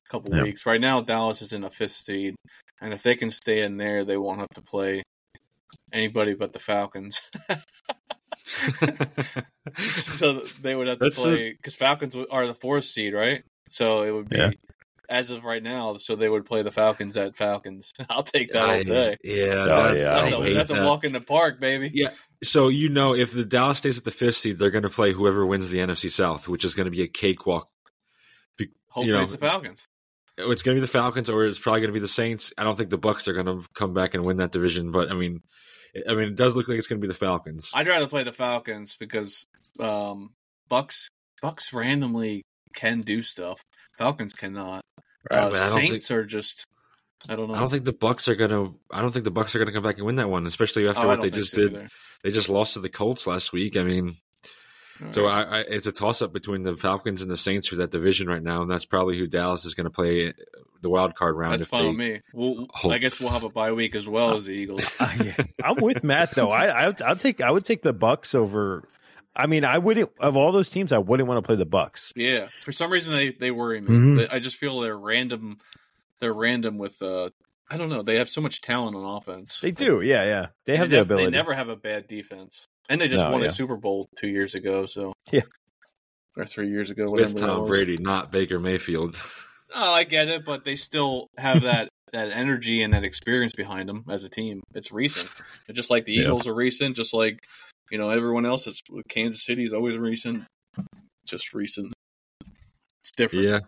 couple yeah. weeks. Right now, Dallas is in a fifth seed, and if they can stay in there, they won't have to play anybody but the Falcons. So they would have to That's play because the... Falcons are the fourth seed, right? So it would be yeah. as of right now. So they would play the Falcons at Falcons. I'll take that I, all day. Yeah, oh, that, yeah that's, a, that's that. a walk in the park, baby. Yeah. So you know, if the Dallas stays at the fifth seed, they're going to play whoever wins the N F C South, which is going to be a cakewalk. Be, Hopefully, you know, it's the Falcons. It's going to be the Falcons, or it's probably going to be the Saints. I don't think the Bucs are going to come back and win that division, but I mean. I mean, it does look like it's going to be the Falcons. I'd rather play the Falcons because um, Bucks Bucks randomly can do stuff. Falcons cannot. Right, uh, Saints think, are just. I don't know. I don't think the Bucks are going to. I don't think the Bucks are going to come back and win that one, especially after oh, what they just so did. Either. They just lost to the Colts last week. I mean, right. so I, I, it's a toss-up between the Falcons and the Saints for that division right now, and that's probably who Dallas is going to play. The wild card round. That's if fine with me. We'll, I guess we'll have a bye week as well as the Eagles. yeah. I'm with Matt though. I, I I'll take I would take the Bucs over. I mean, I wouldn't of all those teams. I wouldn't want to play the Bucs. Yeah, for some reason they, they worry me. Mm-hmm. I just feel they're random. They're random with. Uh, I don't know. They have so much talent on offense. They do. Yeah, yeah. They have they the have, ability. They never have a bad defense, and they just no, won yeah. a Super Bowl two years ago. So yeah, or three years ago. With Tom Brady, not Baker Mayfield. Oh, I get it, but they still have that, that energy and that experience behind them as a team. It's recent. It's just like the Eagles yeah. are recent, just like, you know, everyone else. It's, Kansas City is always recent. Just recent. It's different. Yeah.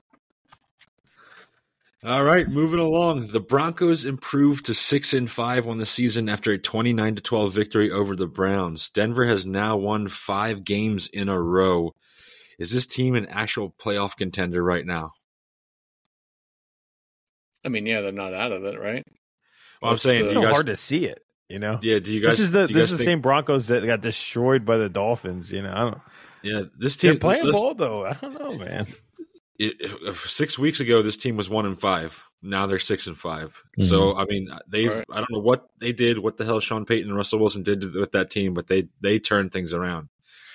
All right, moving along. The Broncos improved to six and five on the season after a twenty-nine to twelve victory over the Browns. Denver has now won five games in a row. Is this team an actual playoff contender right now? I mean, yeah, they're not out of it, right? Well, I'm saying it's guys... hard to see it, you know. Yeah, do you guys? This is the this is the think... same Broncos that got destroyed by the Dolphins, you know. I don't. Yeah, this team they're playing this... ball though. I don't know, man. It, if, if six weeks ago, this team was one and five. Now they're six and five. Mm-hmm. So I mean, they've right. I don't know what they did, what the hell Sean Payton and Russell Wilson did with that team, but they they turned things around.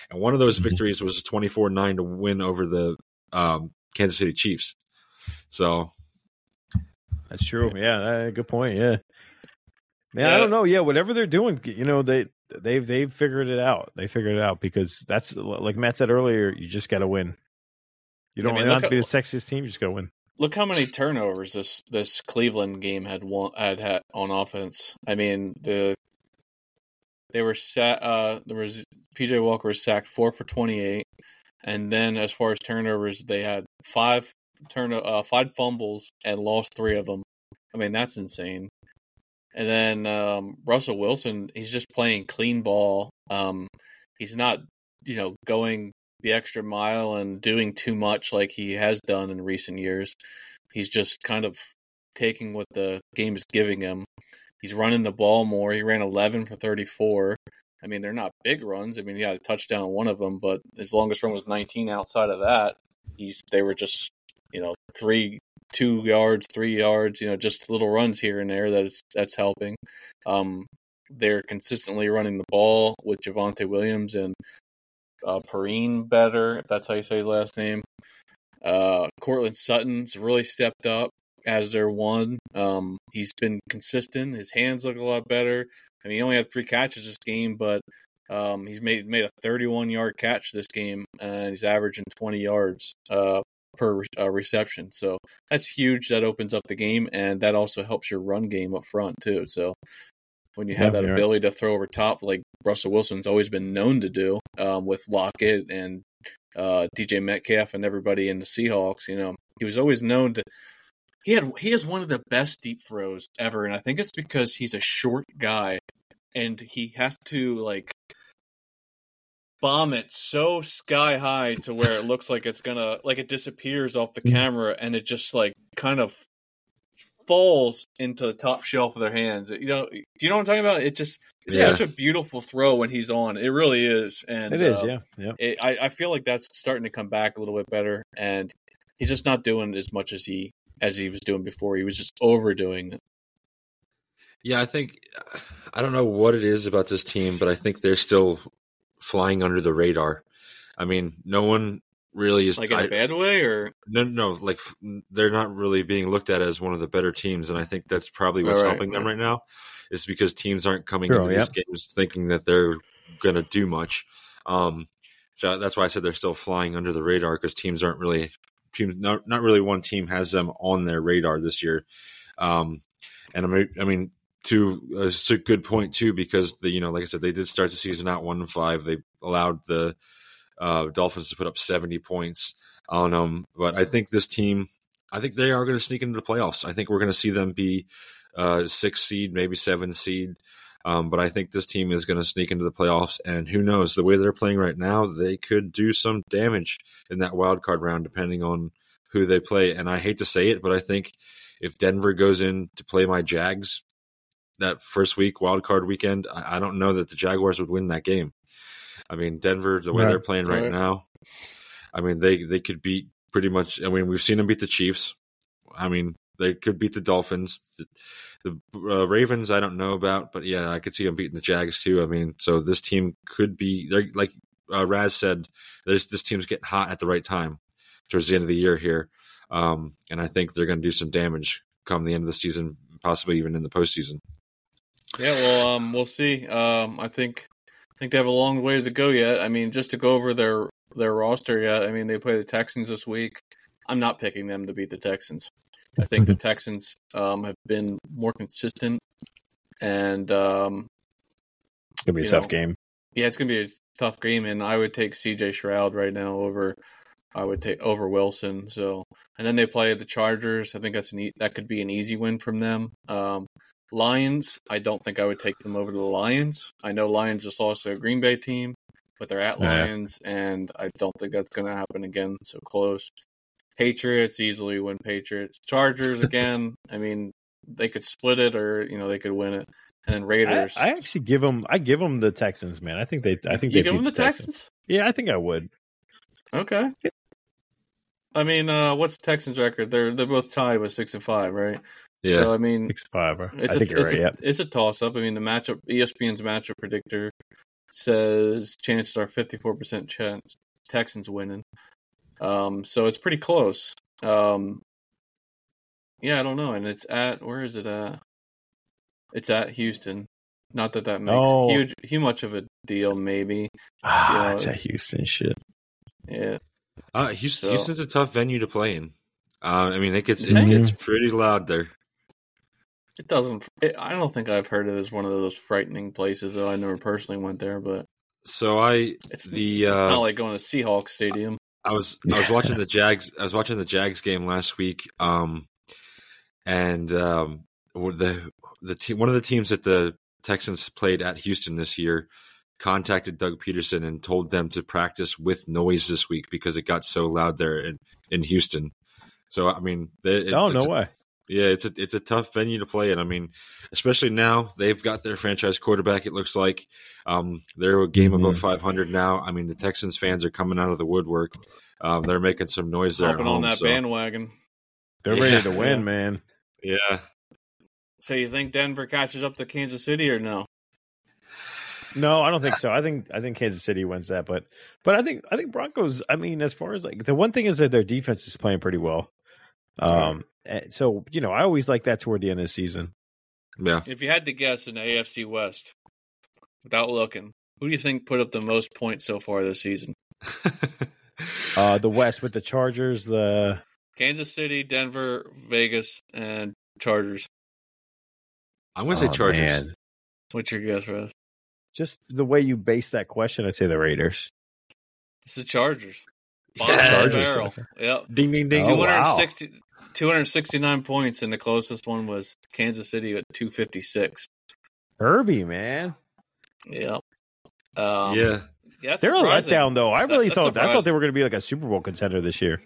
And one of those mm-hmm. victories was a twenty-four nine to win over the um, Kansas City Chiefs. So. That's true. Yeah, that, good point. Yeah, man, yeah. I don't know. Yeah, whatever they're doing, you know, they they've they've figured it out. They figured it out because that's like Matt said earlier. You just got to win. You don't I mean, want to be the sexiest team. You just got to win. Look how many turnovers this this Cleveland game had won, had had on offense. I mean the they were sat. Uh, there was P J Walker was sacked four for twenty eight, and then as far as turnovers, they had five. Turn uh, five fumbles and lost three of them. I mean, that's insane. And then um, Russell Wilson, he's just playing clean ball. Um, he's not, you know, going the extra mile and doing too much like he has done in recent years. He's just kind of taking what the game is giving him. He's running the ball more. He ran eleven for thirty-four. I mean, they're not big runs. I mean, he had a touchdown on one of them, but his longest run was nineteen. Outside of that, he's they were just you know, three, two yards, three yards, you know, just little runs here and there that it's, that's helping. Um, they're consistently running the ball with Javonte Williams and uh, Perrine better, if that's how you say his last name. Uh, Cortland Sutton's really stepped up as their one. Um, he's been consistent. His hands look a lot better. I mean, he only had three catches this game, but um, he's made made a thirty-one-yard catch this game, and he's averaging twenty yards. Uh, per uh, reception. So that's huge. That opens up the game, and that also helps your run game up front too. So when you have yeah, that yeah. ability to throw over top, like Russell Wilson's always been known to do um, with Lockett and uh, D J Metcalf and everybody in the Seahawks, you know, he was always known to, he had, he has one of the best deep throws ever. And I think it's because he's a short guy and he has to like, bomb it so sky high to where it looks like it's gonna like it disappears off the camera and it just like kind of falls into the top shelf of their hands. You know, you know what I'm talking about? It just it's yeah. such a beautiful throw when he's on. It really is, and it is. Uh, yeah, yeah. It, I I feel like that's starting to come back a little bit better, and he's just not doing as much as he as he was doing before. He was just overdoing it. Yeah, I think – I don't know what it is about this team, but I think they're still flying under the radar. I mean, no one really is – Like in I, a bad way or – No, no, like they're not really being looked at as one of the better teams, and I think that's probably what's right, helping right. them right now is because teams aren't coming sure, into yeah. these games thinking that they're going to do much. Um, so that's why I said they're still flying under the radar because teams aren't really – teams not, not really one team has them on their radar this year. Um, and, I I mean – To uh, it's a good point too, because the you know, like I said, they did start the season out one and five. They allowed the uh, Dolphins to put up seventy points on them, but I think this team, I think they are going to sneak into the playoffs. I think we're going to see them be uh, six seed, maybe seven seed, um, but I think this team is going to sneak into the playoffs. And who knows, the way they're playing right now, they could do some damage in that wild card round, depending on who they play. And I hate to say it, but I think if Denver goes in to play my Jags that first week, wild card weekend, I don't know that the Jaguars would win that game. I mean, Denver, the way yeah, they're playing right, right now, I mean, they, they could beat pretty much. I mean, we've seen them beat the Chiefs. I mean, they could beat the Dolphins. The, the uh, Ravens, I don't know about, but yeah, I could see them beating the Jags too. I mean, so this team could be, they're like uh, Raz said, this team's getting hot at the right time towards the end of the year here. Um, and I think they're going to do some damage come the end of the season, possibly even in the postseason. Yeah, well, um, we'll see. Um, I think I think they have a long ways to go yet. I mean, just to go over their, their roster yet, I mean, they play the Texans this week. I'm not picking them to beat the Texans. I think the Texans um, have been more consistent. And um, it's going to be a tough know, game. Yeah, it's going to be a tough game, and I would take C J Stroud right now over I would take over Wilson. So, and then they play the Chargers. I think that's an e- that could be an easy win from them. Um, Lions, I don't think I would take them over to the Lions. I know Lions just lost to a Green Bay team, but they're at Lions, yeah. and I don't think that's going to happen again so close. Patriots, easily win Patriots. Chargers, again, I mean, they could split it or, you know, they could win it. And then Raiders. I, I actually give them, I give them the Texans, man. I think they, I think you they give them the Texans? Texans. Yeah, I think I would. Okay. I mean, uh, what's Texans record? They're, they're both tied with six and five, right? Yeah, so, I mean, six five. It's I a, think you're it's right. A, yeah. It's a toss-up. I mean, the matchup, E S P N's matchup predictor says chances are fifty-four percent chance Texans winning. Um, so it's pretty close. Um, yeah, I don't know, and it's at where is it at? It's at Houston. Not that that makes oh. huge, huge much of a deal, maybe. Ah, so, it's at Houston, shit. Yeah, uh, Houston, so. Houston's a tough venue to play in. Uh, I mean, it gets it gets pretty loud there. It doesn't. It, I don't think I've heard it as one of those frightening places. Though I never personally went there, but so I. It's the it's uh, not like going to Seahawks Stadium. I, I was I was watching the Jags. I was watching the Jags game last week. Um, and um, the the te- one of the teams that the Texans played at Houston this year contacted Doug Peterson and told them to practice with noise this week because it got so loud there in, in Houston. So I mean, it, oh it's, no way, yeah, it's a it's a tough venue to play in. I mean, especially now they've got their franchise quarterback. It looks like um, they're a game mm-hmm. above five hundred now. I mean, the Texans fans are coming out of the woodwork. Um, they're making some noise there. Hopping on that so. bandwagon. They're yeah. ready to win, yeah. man. Yeah. So you think Denver catches up to Kansas City or no? No, I don't think so. I think I think Kansas City wins that, but but I think I think Broncos. I mean, as far as like the one thing is that their defense is playing pretty well. Um, so you know, I always like that toward the end of the season. Yeah. If you had to guess in the A F C West, without looking, who do you think put up the most points so far this season? uh, the West with the Chargers, the Kansas City, Denver, Vegas, and Chargers. I'm gonna say oh, Chargers. Man. What's your guess, Russ? Just the way you base that question, I'd say the Raiders. It's the Chargers. Yeah. Chargers. Yep. Ding, ding, ding. Oh, two hundred sixty, wow. two hundred sixty-nine points, and the closest one was Kansas City at two fifty-six. Herbie, man. Yep. Um, yeah. yeah They're surprising. A letdown, though. I really that, thought surprising. I thought they were going to be like a Super Bowl contender this year.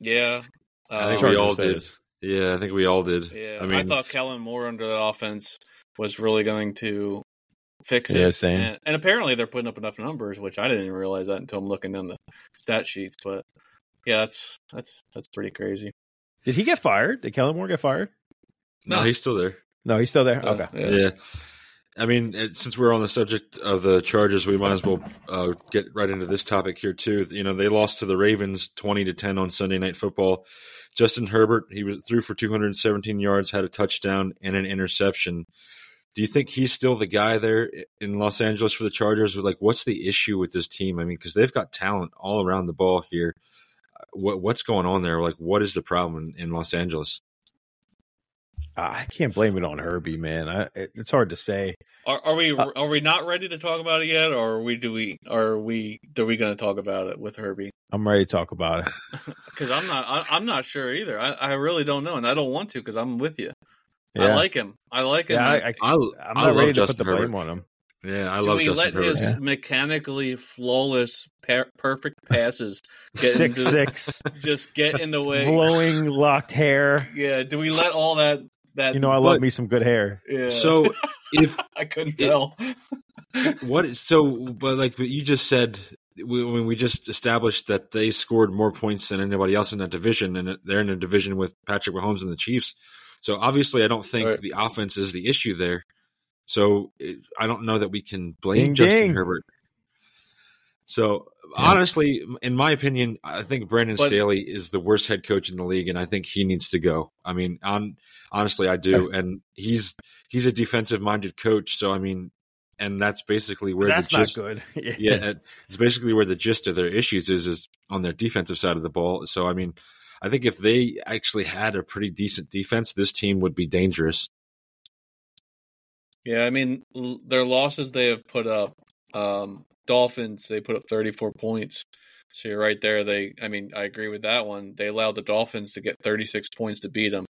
Yeah. Uh, I think we all did. Yeah, I think we all did. Yeah, I, mean, I thought Kellen Moore under the offense was really going to fix it. Yeah, same. And, and apparently they're putting up enough numbers, which I didn't even realize that until I'm looking down the stat sheets. But yeah, that's that's that's pretty crazy. Did he get fired? Did Kellen Moore get fired? No, no he's still there. No, he's still there? Uh, okay. Yeah. yeah. I mean, it, since we're on the subject of the Chargers, we might as well uh, get right into this topic here, too. You know, they lost to the Ravens twenty to ten on Sunday Night Football. Justin Herbert, he was threw for two hundred seventeen yards, had a touchdown and an interception. Do you think he's still the guy there in Los Angeles for the Chargers? Like, what's the issue with this team? I mean, because they've got talent all around the ball here. What, what's going on there? Like, what is the problem in, in Los Angeles? I can't blame it on Herbie, man. I, it, it's hard to say. Are, are we uh, are we not ready to talk about it yet, or are we do we are we are we going to talk about it with Herbie? I'm ready to talk about it because I'm not. I, I'm not sure either. I, I really don't know, and I don't want to because I'm with you. Yeah. I like him. I like him. Yeah, I, I, I, I'm not ready to put the blame on him. Yeah, I do love Justin Herbert. Do we let his yeah. mechanically flawless, per- perfect passes get six into, six just get in the way? Blowing locked hair. Yeah. Do we let all that? That, you know, I but, love me some good hair. Yeah. So if I couldn't it, tell what, so, but like but you just said, we, when we just established that they scored more points than anybody else in that division, and they're in a division with Patrick Mahomes and the Chiefs. So obviously, I don't think right. the offense is the issue there. So it, I don't know that we can blame ding, Justin ding. Herbert. So yeah. honestly, in my opinion, I think Brandon but, Staley is the worst head coach in the league, and I think he needs to go. I mean, I'm, honestly, I do, and he's he's a defensive-minded coach. So I mean, and that's basically where that's the not gist, good. yeah. yeah, it's basically where the gist of their issues is is on their defensive side of the ball. So I mean, I think if they actually had a pretty decent defense, this team would be dangerous. Yeah, I mean, their losses they have put up. Um, Dolphins, they put up thirty-four points. So you're right there. They, I mean, I agree with that one. They allowed the Dolphins to get thirty-six points to beat them.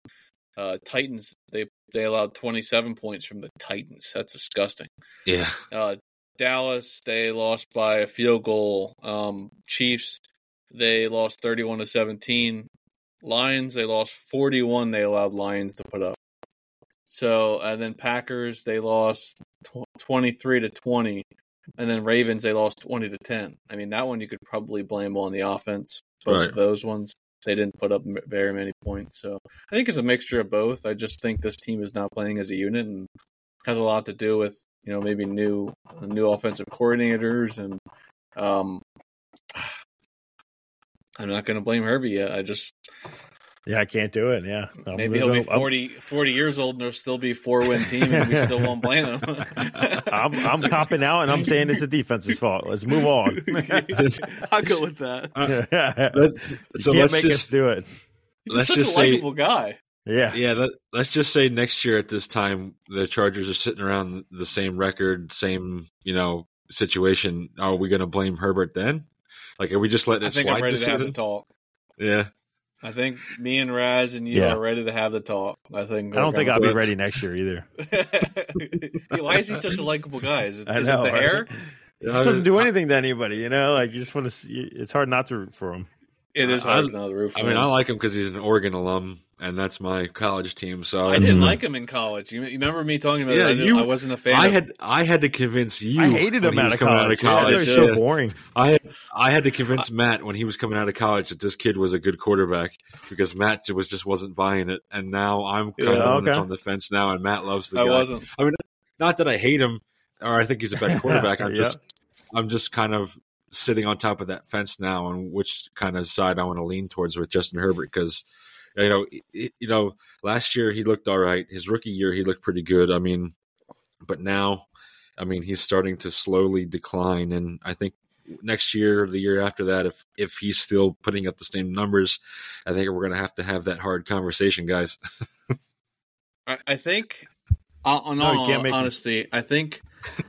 Uh, Titans, they they allowed twenty-seven points from the Titans. That's disgusting. Yeah. Uh, Dallas, they lost by a field goal. Um, Chiefs, they lost thirty-one to seventeen. Lions, they lost forty-one. They allowed Lions to put up. So and then Packers, they lost twenty-three to twenty. And then Ravens, they lost twenty to ten. I mean, that one you could probably blame on the offense. Both right. of those ones, they didn't put up very many points. So I think it's a mixture of both. I just think this team is not playing as a unit and has a lot to do with, you know, maybe new new offensive coordinators. And um, I'm not going to blame Herbie yet. I just... Yeah, I can't do it. Yeah. I'm Maybe he'll go, be forty, forty years old and there'll still be a four-win team and we still won't blame him. I'm, I'm copping out and I'm saying it's the defense's fault. Let's move on. I'll go with that. Uh, yeah. let's, so you can't let's make just, us do it. He's let's such just a likable guy. Yeah. Yeah. Let, let's just say next year at this time, the Chargers are sitting around the same record, same, you know, situation. Are we going to blame Herbert then? Like, are we just letting it I think slide I'm ready this to season? Have the talk. Yeah. I think me and Raz and you yeah. are ready to have the talk. I think I don't think I'll be ready next year either. Why is he such a likable guy? Is it, is know, it the right? hair? He just doesn't do anything to anybody, you know. Like you just want to. See, it's hard not to root for him. It is hard I, not to root for I him. I mean, I like him because he's an Oregon alum, and that's my college team. So I didn't mm-hmm. like him in college. You, you remember me talking about yeah, that? I, you, I wasn't a fan. I of had him. I had to convince you. I hated him out of college. Out of college. Yeah, they're yeah. so boring. I had, I had to convince Matt when he was coming out of college that this kid was a good quarterback because Matt was just wasn't buying it, and now I'm kind yeah, of the one okay. that's on the fence now, and Matt loves the I guy. Wasn't. I mean, not that I hate him or I think he's a bad quarterback. I'm yeah. just I'm just kind of sitting on top of that fence now, on which kind of side I want to lean towards with Justin Herbert because. You know, it, you know. Last year he looked all right. His rookie year he looked pretty good. I mean, but now, I mean, he's starting to slowly decline. And I think next year, the year after that, if if he's still putting up the same numbers, I think we're going to have to have that hard conversation, guys. I, I think, on no, all honesty, me. I think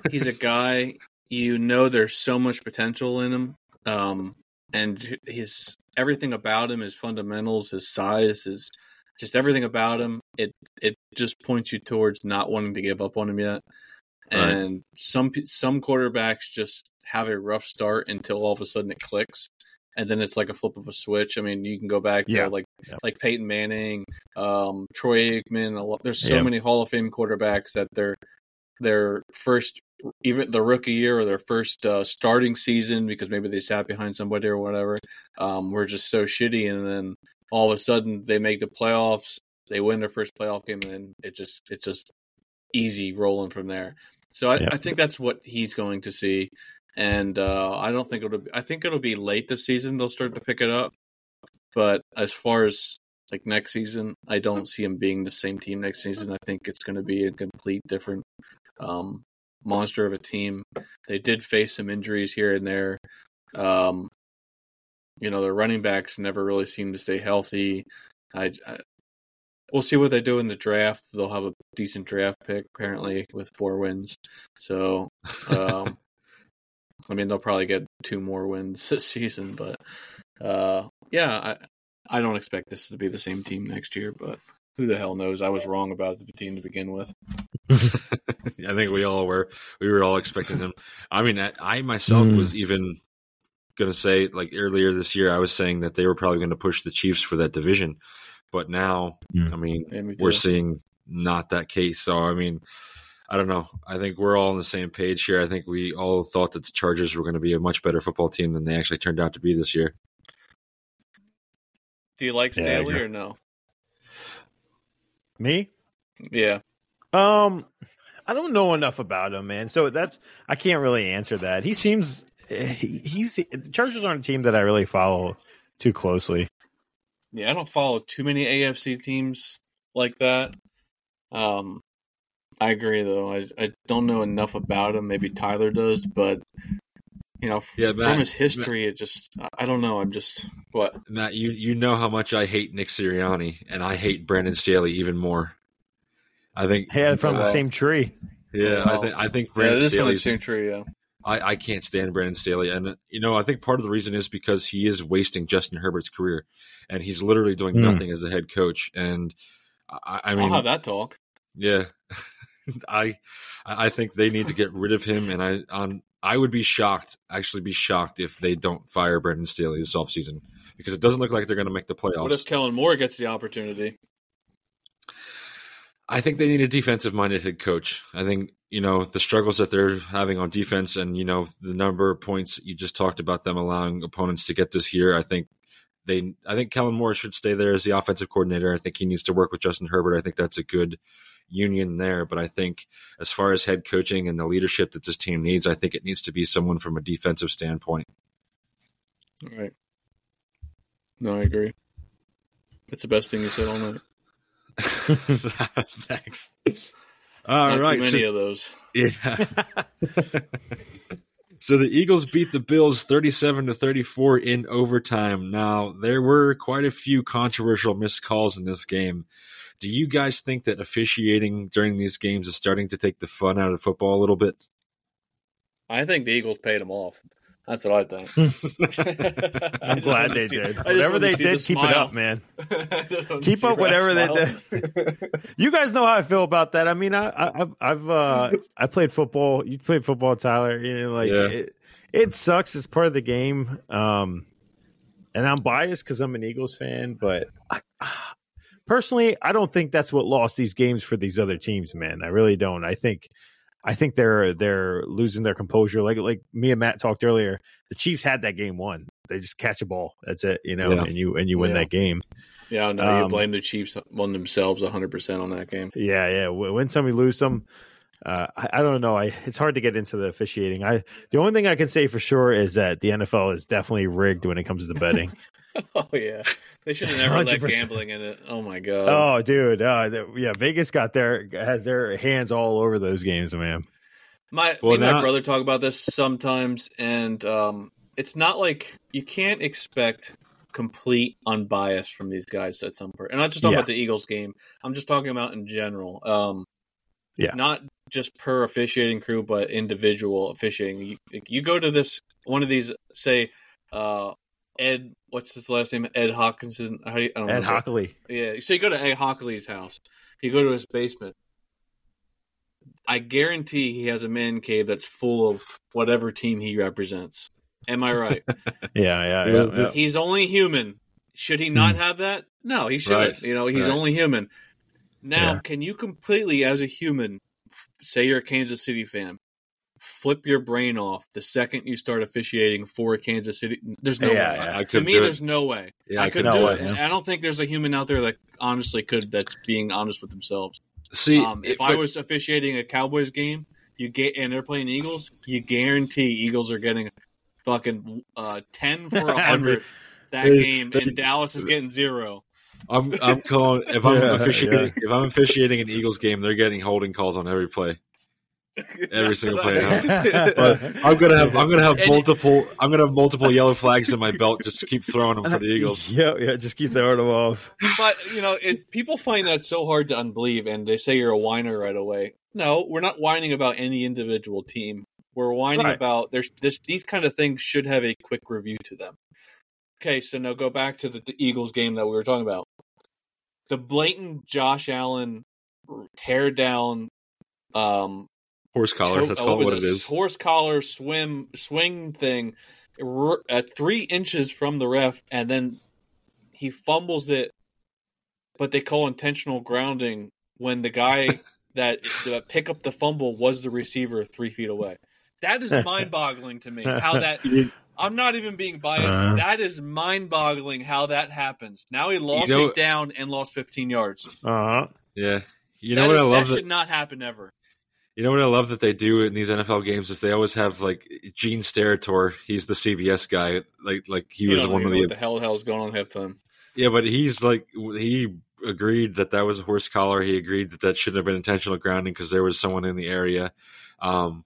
he's a guy. You know, there's so much potential in him, um, and he's. Everything about him, his fundamentals, his size, his just everything about him, it it just points you towards not wanting to give up on him yet. And right. some some quarterbacks just have a rough start until all of a sudden it clicks, and then it's like a flip of a switch. I mean, you can go back to yeah. like yeah. like Peyton Manning, um, Troy Aikman. A lot, there's so yeah. many Hall of Fame quarterbacks that their their first even the rookie year or their first uh, starting season, because maybe they sat behind somebody or whatever, um, were just so shitty. And then all of a sudden they make the playoffs They win their first playoff game, and then it just it's just easy rolling from there. So I, yeah. I think that's what he's going to see, and uh, I don't think it'll. Be, I think it'll be late this season they'll start to pick it up. But as far as like next season, I don't see him being the same team next season. I think it's going to be a complete different um, monster of a team. They did face some injuries here and there. Um, you know, their running backs never really seem to stay healthy. I. I We'll see what they do in the draft. They'll have a decent draft pick, apparently, with four wins. So, um, I mean, they'll probably get two more wins this season. But, uh, yeah, I, I don't expect this to be the same team next year. But who the hell knows? I was wrong about the team to begin with. I think we all were. We were all expecting them. I mean, I, I myself mm. was even going to say, like, earlier this year, I was saying that they were probably going to push the Chiefs for that division. But now, yeah. I mean, yeah, we we're seeing not that case. So, I mean, I don't know. I think we're all on the same page here. I think we all thought that the Chargers were going to be a much better football team than they actually turned out to be this year. Do you like Staley yeah, or no? Me? Yeah. Um, I don't know enough about him, man. So that's I can't really answer that. He seems he, he's the Chargers aren't a team that I really follow too closely. Yeah, I don't follow too many A F C teams like that. Um, I agree, though. I, I don't know enough about him. Maybe Tyler does, but you know, yeah, Matt, from his history, Matt, it just—I don't know. I'm just what Matt. You you know how much I hate Nick Sirianni, and I hate Brandon Staley even more. I think yeah, from uh, the same tree. Yeah, wow. I think I think Brandon yeah, Staley's from the same tree. Yeah. I, I can't stand Brandon Staley. And, you know, I think part of the reason is because he is wasting Justin Herbert's career. And he's literally doing mm. nothing as a head coach. And, I, I mean. I'll have that talk. Yeah. I I think they need to get rid of him. And I on I would be shocked, actually be shocked, if they don't fire Brandon Staley this offseason. Because it doesn't look like they're going to make the playoffs. What if Kellen Moore gets the opportunity? I think they need a defensive-minded head coach. I think, you know, the struggles that they're having on defense and, you know, the number of points you just talked about them allowing opponents to get this year, I think they, I think Kellen Moore should stay there as the offensive coordinator. I think he needs to work with Justin Herbert. I think that's a good union there. But I think as far as head coaching and the leadership that this team needs, I think it needs to be someone from a defensive standpoint. All right. No, I agree. It's the best thing you said all night. Thanks. All Not right, too many so, of those. Yeah. So the Eagles beat the Bills thirty-seven to thirty-four in overtime. Now there were quite a few controversial missed calls in this game. Do you guys think that officiating during these games is starting to take the fun out of football a little bit? I think the Eagles paid them off. That's what I think. I'm I glad they see, did. Whatever they did, the keep smile. It up, man. Keep up whatever smile. They did. You guys know how I feel about that. I mean, I, I, I've uh, I played football. You played football, Tyler. You know, like yeah. it, it sucks. It's part of the game. Um, and I'm biased because I'm an Eagles fan, but I, personally, I don't think that's what lost these games for these other teams, man. I really don't. I think. I think they're they're losing their composure. Like like me and Matt talked earlier, the Chiefs had that game won. They just catch a ball. That's it, you know, yeah. and you and you win yeah. that game. Yeah, no, um, you blame the Chiefs on themselves one hundred percent on that game. Yeah, yeah. Win some, we lose some. Uh, I, I don't know. I it's hard to get into the officiating. I the only thing I can say for sure is that the N F L is definitely rigged when it comes to betting. Oh yeah, they should have never one hundred percent let gambling in it. Oh my god. Oh dude, uh, the, yeah, Vegas got their has their hands all over those games, man. My well, me and my brother talk about this sometimes, and um, it's not like you can't expect complete unbiased from these guys at some point. And I'm not just talking yeah. about the Eagles game. I'm just talking about in general. Um, yeah, not just per officiating crew, but individual officiating. You, you go to this one of these, say, uh, Ed. What's his last name? Ed Hockinson. How do you, I don't Ed know. Hockley. Yeah. So you go to Ed Hockley's house. You go to his basement. I guarantee he has a man cave that's full of whatever team he represents. Am I right? yeah, yeah, yeah. He's yeah. only human. Should he not have that? No, he shouldn't. Right. You know, he's right. only human. Now, yeah. can you completely, as a human, say you're a Kansas City fan, flip your brain off the second you start officiating for Kansas City. There's no yeah, way. Yeah, I, I to me, there's it. no way. Yeah, I couldn't I could do no it. Way, yeah. I don't think there's a human out there that honestly could that's being honest with themselves. See, um, if it, I was officiating a Cowboys game you get, and they're playing Eagles, you guarantee Eagles are getting fucking uh, ten for one hundred that game, and Dallas is getting zero. I'm I'm calling if I'm yeah, officiating yeah. if I'm officiating an Eagles game, they're getting holding calls on every play, every single play. Huh? But I'm gonna have I'm gonna have multiple I'm gonna have multiple yellow flags in my belt just to keep throwing them for the Eagles. Yeah, yeah, just keep throwing them off. But you know, it, people find that so hard to unbelieve, and they say you're a whiner right away. No, we're not whining about any individual team. We're whining right. about there's this these kind of things should have a quick review to them. Okay, so now go back to the, the Eagles game that we were talking about. The blatant Josh Allen tear down, um, horse collar. Choke, that's called what it is. Horse collar swim swing thing at three inches from the ref, and then he fumbles it. But they call intentional grounding when the guy that, that pick up the fumble was the receiver three feet away. That is mind-boggling to me. How that. I'm not even being biased. Uh, that is mind-boggling how that happens. Now he lost you know, it down and lost fifteen yards. Uh-huh. Yeah. You know that what is, I love that, that should not happen ever. You know what I love that they do in these N F L games is they always have like Gene Steratore. He's the C B S guy. Like like he you was one of the what the hell hell's going on half time. Yeah, but he's like he agreed that that was a horse collar. He agreed that that shouldn't have been intentional grounding because there was someone in the area. Um,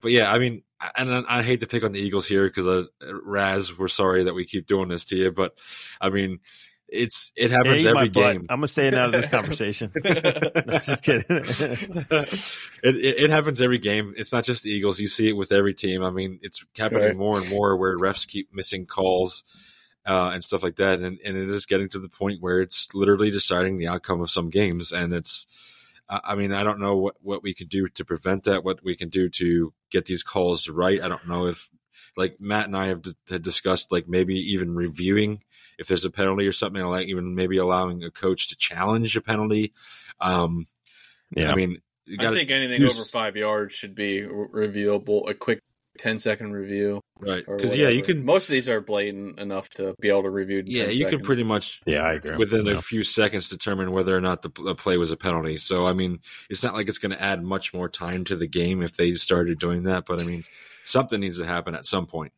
but yeah, I mean. And I, I hate to pick on the Eagles here because, uh, Raz, we're sorry that we keep doing this to you. But, I mean, it's it happens yeah, every game. Butt. I'm going to stay out of this conversation. No, just kidding. it, it, it happens every game. It's not just the Eagles. You see it with every team. I mean, it's happening right. more and more where refs keep missing calls uh, and stuff like that. And, and it is getting to the point where it's literally deciding the outcome of some games. And it's – I mean, I don't know what, what we can do to prevent that, what we can do to get these calls right. I don't know if, like, Matt and I have d- had discussed, like, maybe even reviewing if there's a penalty or something, like even maybe allowing a coach to challenge a penalty. Um, yeah. I mean, you gotta, I think anything over five yards should be reviewable, a quick ten-second review. Right. Because, yeah, you can. Most of these are blatant enough to be able to review. In yeah, you seconds. Can pretty much, yeah, I agree. Within yeah. a few seconds, determine whether or not the, the play was a penalty. So, I mean, it's not like it's going to add much more time to the game if they started doing that. But, I mean, something needs to happen at some point.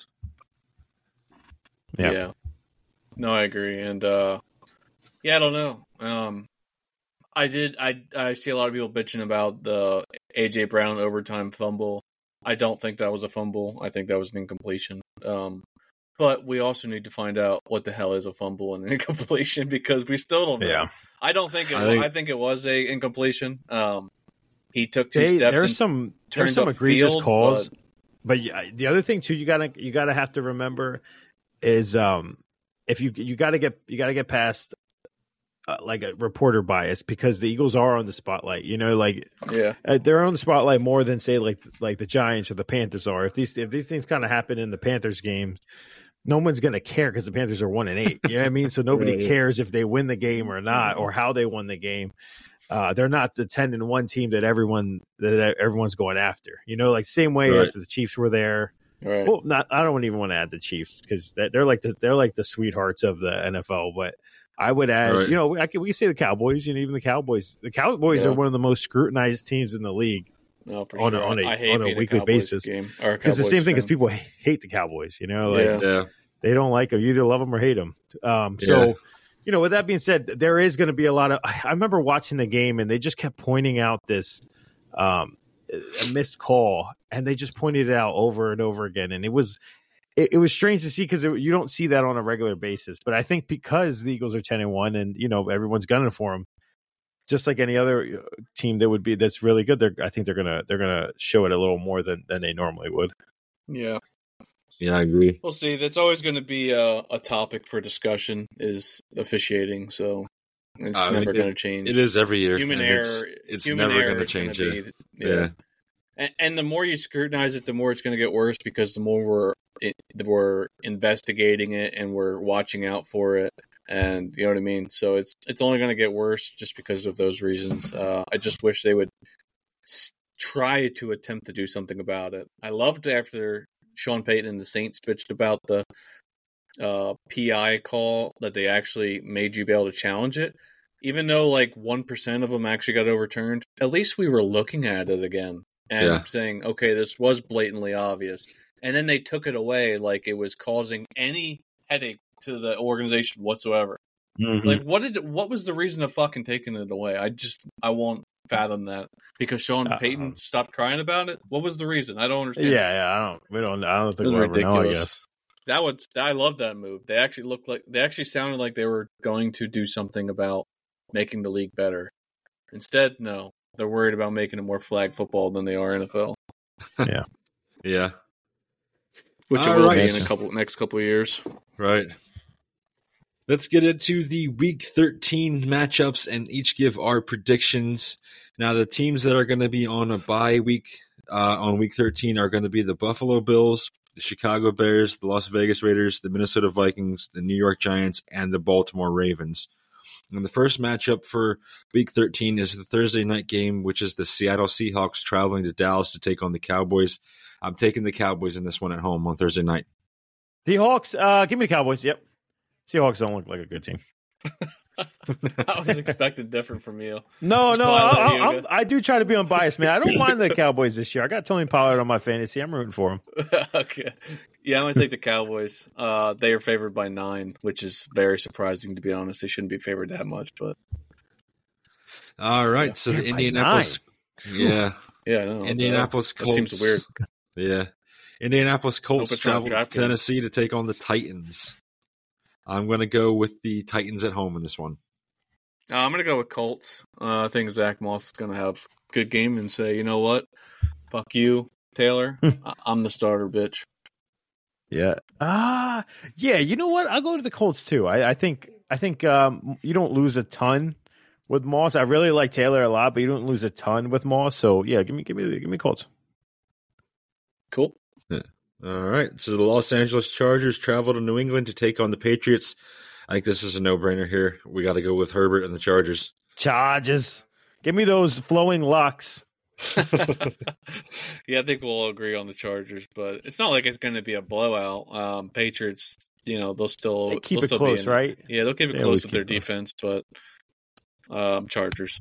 Yeah. yeah. No, I agree. And, uh, yeah, I don't know. Um, I did. I, I see a lot of people bitching about the A J Brown overtime fumble. I don't think that was a fumble. I think that was an incompletion. Um, but we also need to find out what the hell is a fumble and an incompletion because we still don't know. Yeah. I don't think it I think, I think it was a incompletion. Um, he took two they, steps. There's some there's some egregious field, calls. But, but yeah, the other thing too, you gotta you gotta have to remember is um, if you you gotta get you gotta get past Uh, like a reporter bias because the Eagles are on the spotlight, you know, like yeah. uh, they're on the spotlight more than say like like the Giants or the Panthers are. If these if these things kind of happen in the Panthers games, no one's going to care because the Panthers are one and eight. You know what I mean? So nobody yeah, cares yeah. if they win the game or not or how they won the game. Uh, they're not the ten and one team that everyone that everyone's going after. You know, like same way right. after the Chiefs were there. Right. Well, not I don't even want to add the Chiefs because they're like the, they're like the sweethearts of the N F L, but. I would add, right. you know, I can, we can say the Cowboys, you know, even the Cowboys. The Cowboys yeah. are one of the most scrutinized teams in the league no, for on, sure. a, on a on a weekly basis. Because the same thing is people hate the Cowboys, you know, like yeah. they don't like them. You either love them or hate them. Um, so, yeah. you know, with that being said, there is going to be a lot of. I remember watching the game and they just kept pointing out this um, a missed call, and they just pointed it out over and over again, and it was. It, it was strange to see because you don't see that on a regular basis. But I think because the Eagles are ten and one and, you know, everyone's gunning for them, just like any other team that would be that's really good, they're, I think they're going to they're gonna show it a little more than, than they normally would. Yeah. Yeah, I agree. We'll see. That's always going to be a, a topic for discussion is officiating. So it's uh, never it, going to change. It is every year. Human error. It's, it's human never going to change gonna it. Be, yeah. yeah. And, and the more you scrutinize it, the more it's going to get worse because the more we're It, we're investigating it and we're watching out for it, and you know what I mean. So it's it's only going to get worse just because of those reasons. Uh, I just wish they would try to attempt to do something about it. I loved after Sean Payton and the Saints bitched about the uh, P I call that they actually made you be able to challenge it. Even though like one percent of them actually got overturned, at least we were looking at it again and yeah. saying, okay, this was blatantly obvious. And then they took it away like it was causing any headache to the organization whatsoever. Mm-hmm. Like, what did what was the reason of fucking taking it away? I just, I won't fathom that because Sean uh, Payton um, stopped crying about it. What was the reason? I don't understand. Yeah, yeah, I don't, we don't, I don't think it was we'll ridiculous. Ever know, I guess. That was, I love that move. They actually looked like, they actually sounded like they were going to do something about making the league better. Instead, no, they're worried about making it more flag football than they are N F L. Yeah. yeah. Which it will be in a couple next couple of years. Right. Let's get into the Week thirteen matchups and each give our predictions. Now, the teams that are going to be on a bye week uh, on Week thirteen are going to be the Buffalo Bills, the Chicago Bears, the Las Vegas Raiders, the Minnesota Vikings, the New York Giants, and the Baltimore Ravens. And the first matchup for Week thirteen is the Thursday night game, which is the Seattle Seahawks traveling to Dallas to take on the Cowboys. I'm taking the Cowboys in this one at home on Thursday night. Seahawks, uh, give me the Cowboys, yep. Seahawks don't look like a good team. I was expecting different from you. No, That's no, I, I, I, I'm, I do try to be unbiased, man. I don't mind the Cowboys this year. I got Tony Pollard on my fantasy. I'm rooting for him. Okay, yeah, I'm gonna take the Cowboys. Uh, they are favored by nine, which is very surprising, to be honest. They shouldn't be favored that much, but all right. Yeah. So the Indianapolis, yeah, yeah, no, Indianapolis that, Colts that seems weird. Yeah, Indianapolis Colts travel to Tennessee to take on the Titans. I'm going to go with the Titans at home in this one. Uh, I'm going to go with Colts. Uh, I think Zach Moss is going to have a good game and say, you know what? Fuck you, Taylor. I- I'm the starter, bitch. Yeah. Ah, uh, yeah. You know what? I'll go to the Colts, too. I, I think I think um, you don't lose a ton with Moss. I really like Taylor a lot, but you don't lose a ton with Moss. So, yeah, give me give me, give me Colts. Cool. Yeah. All right, so the Los Angeles Chargers travel to New England to take on the Patriots. I think this is a no-brainer here. We got to go with Herbert and the Chargers. Chargers. Give me those flowing locks. Yeah, I think we'll all agree on the Chargers, but it's not like it's going to be a blowout. Um, Patriots, you know, they'll still they keep they'll it still close, be in, right? Yeah, they'll keep it they close with their close. defense, but um, Chargers.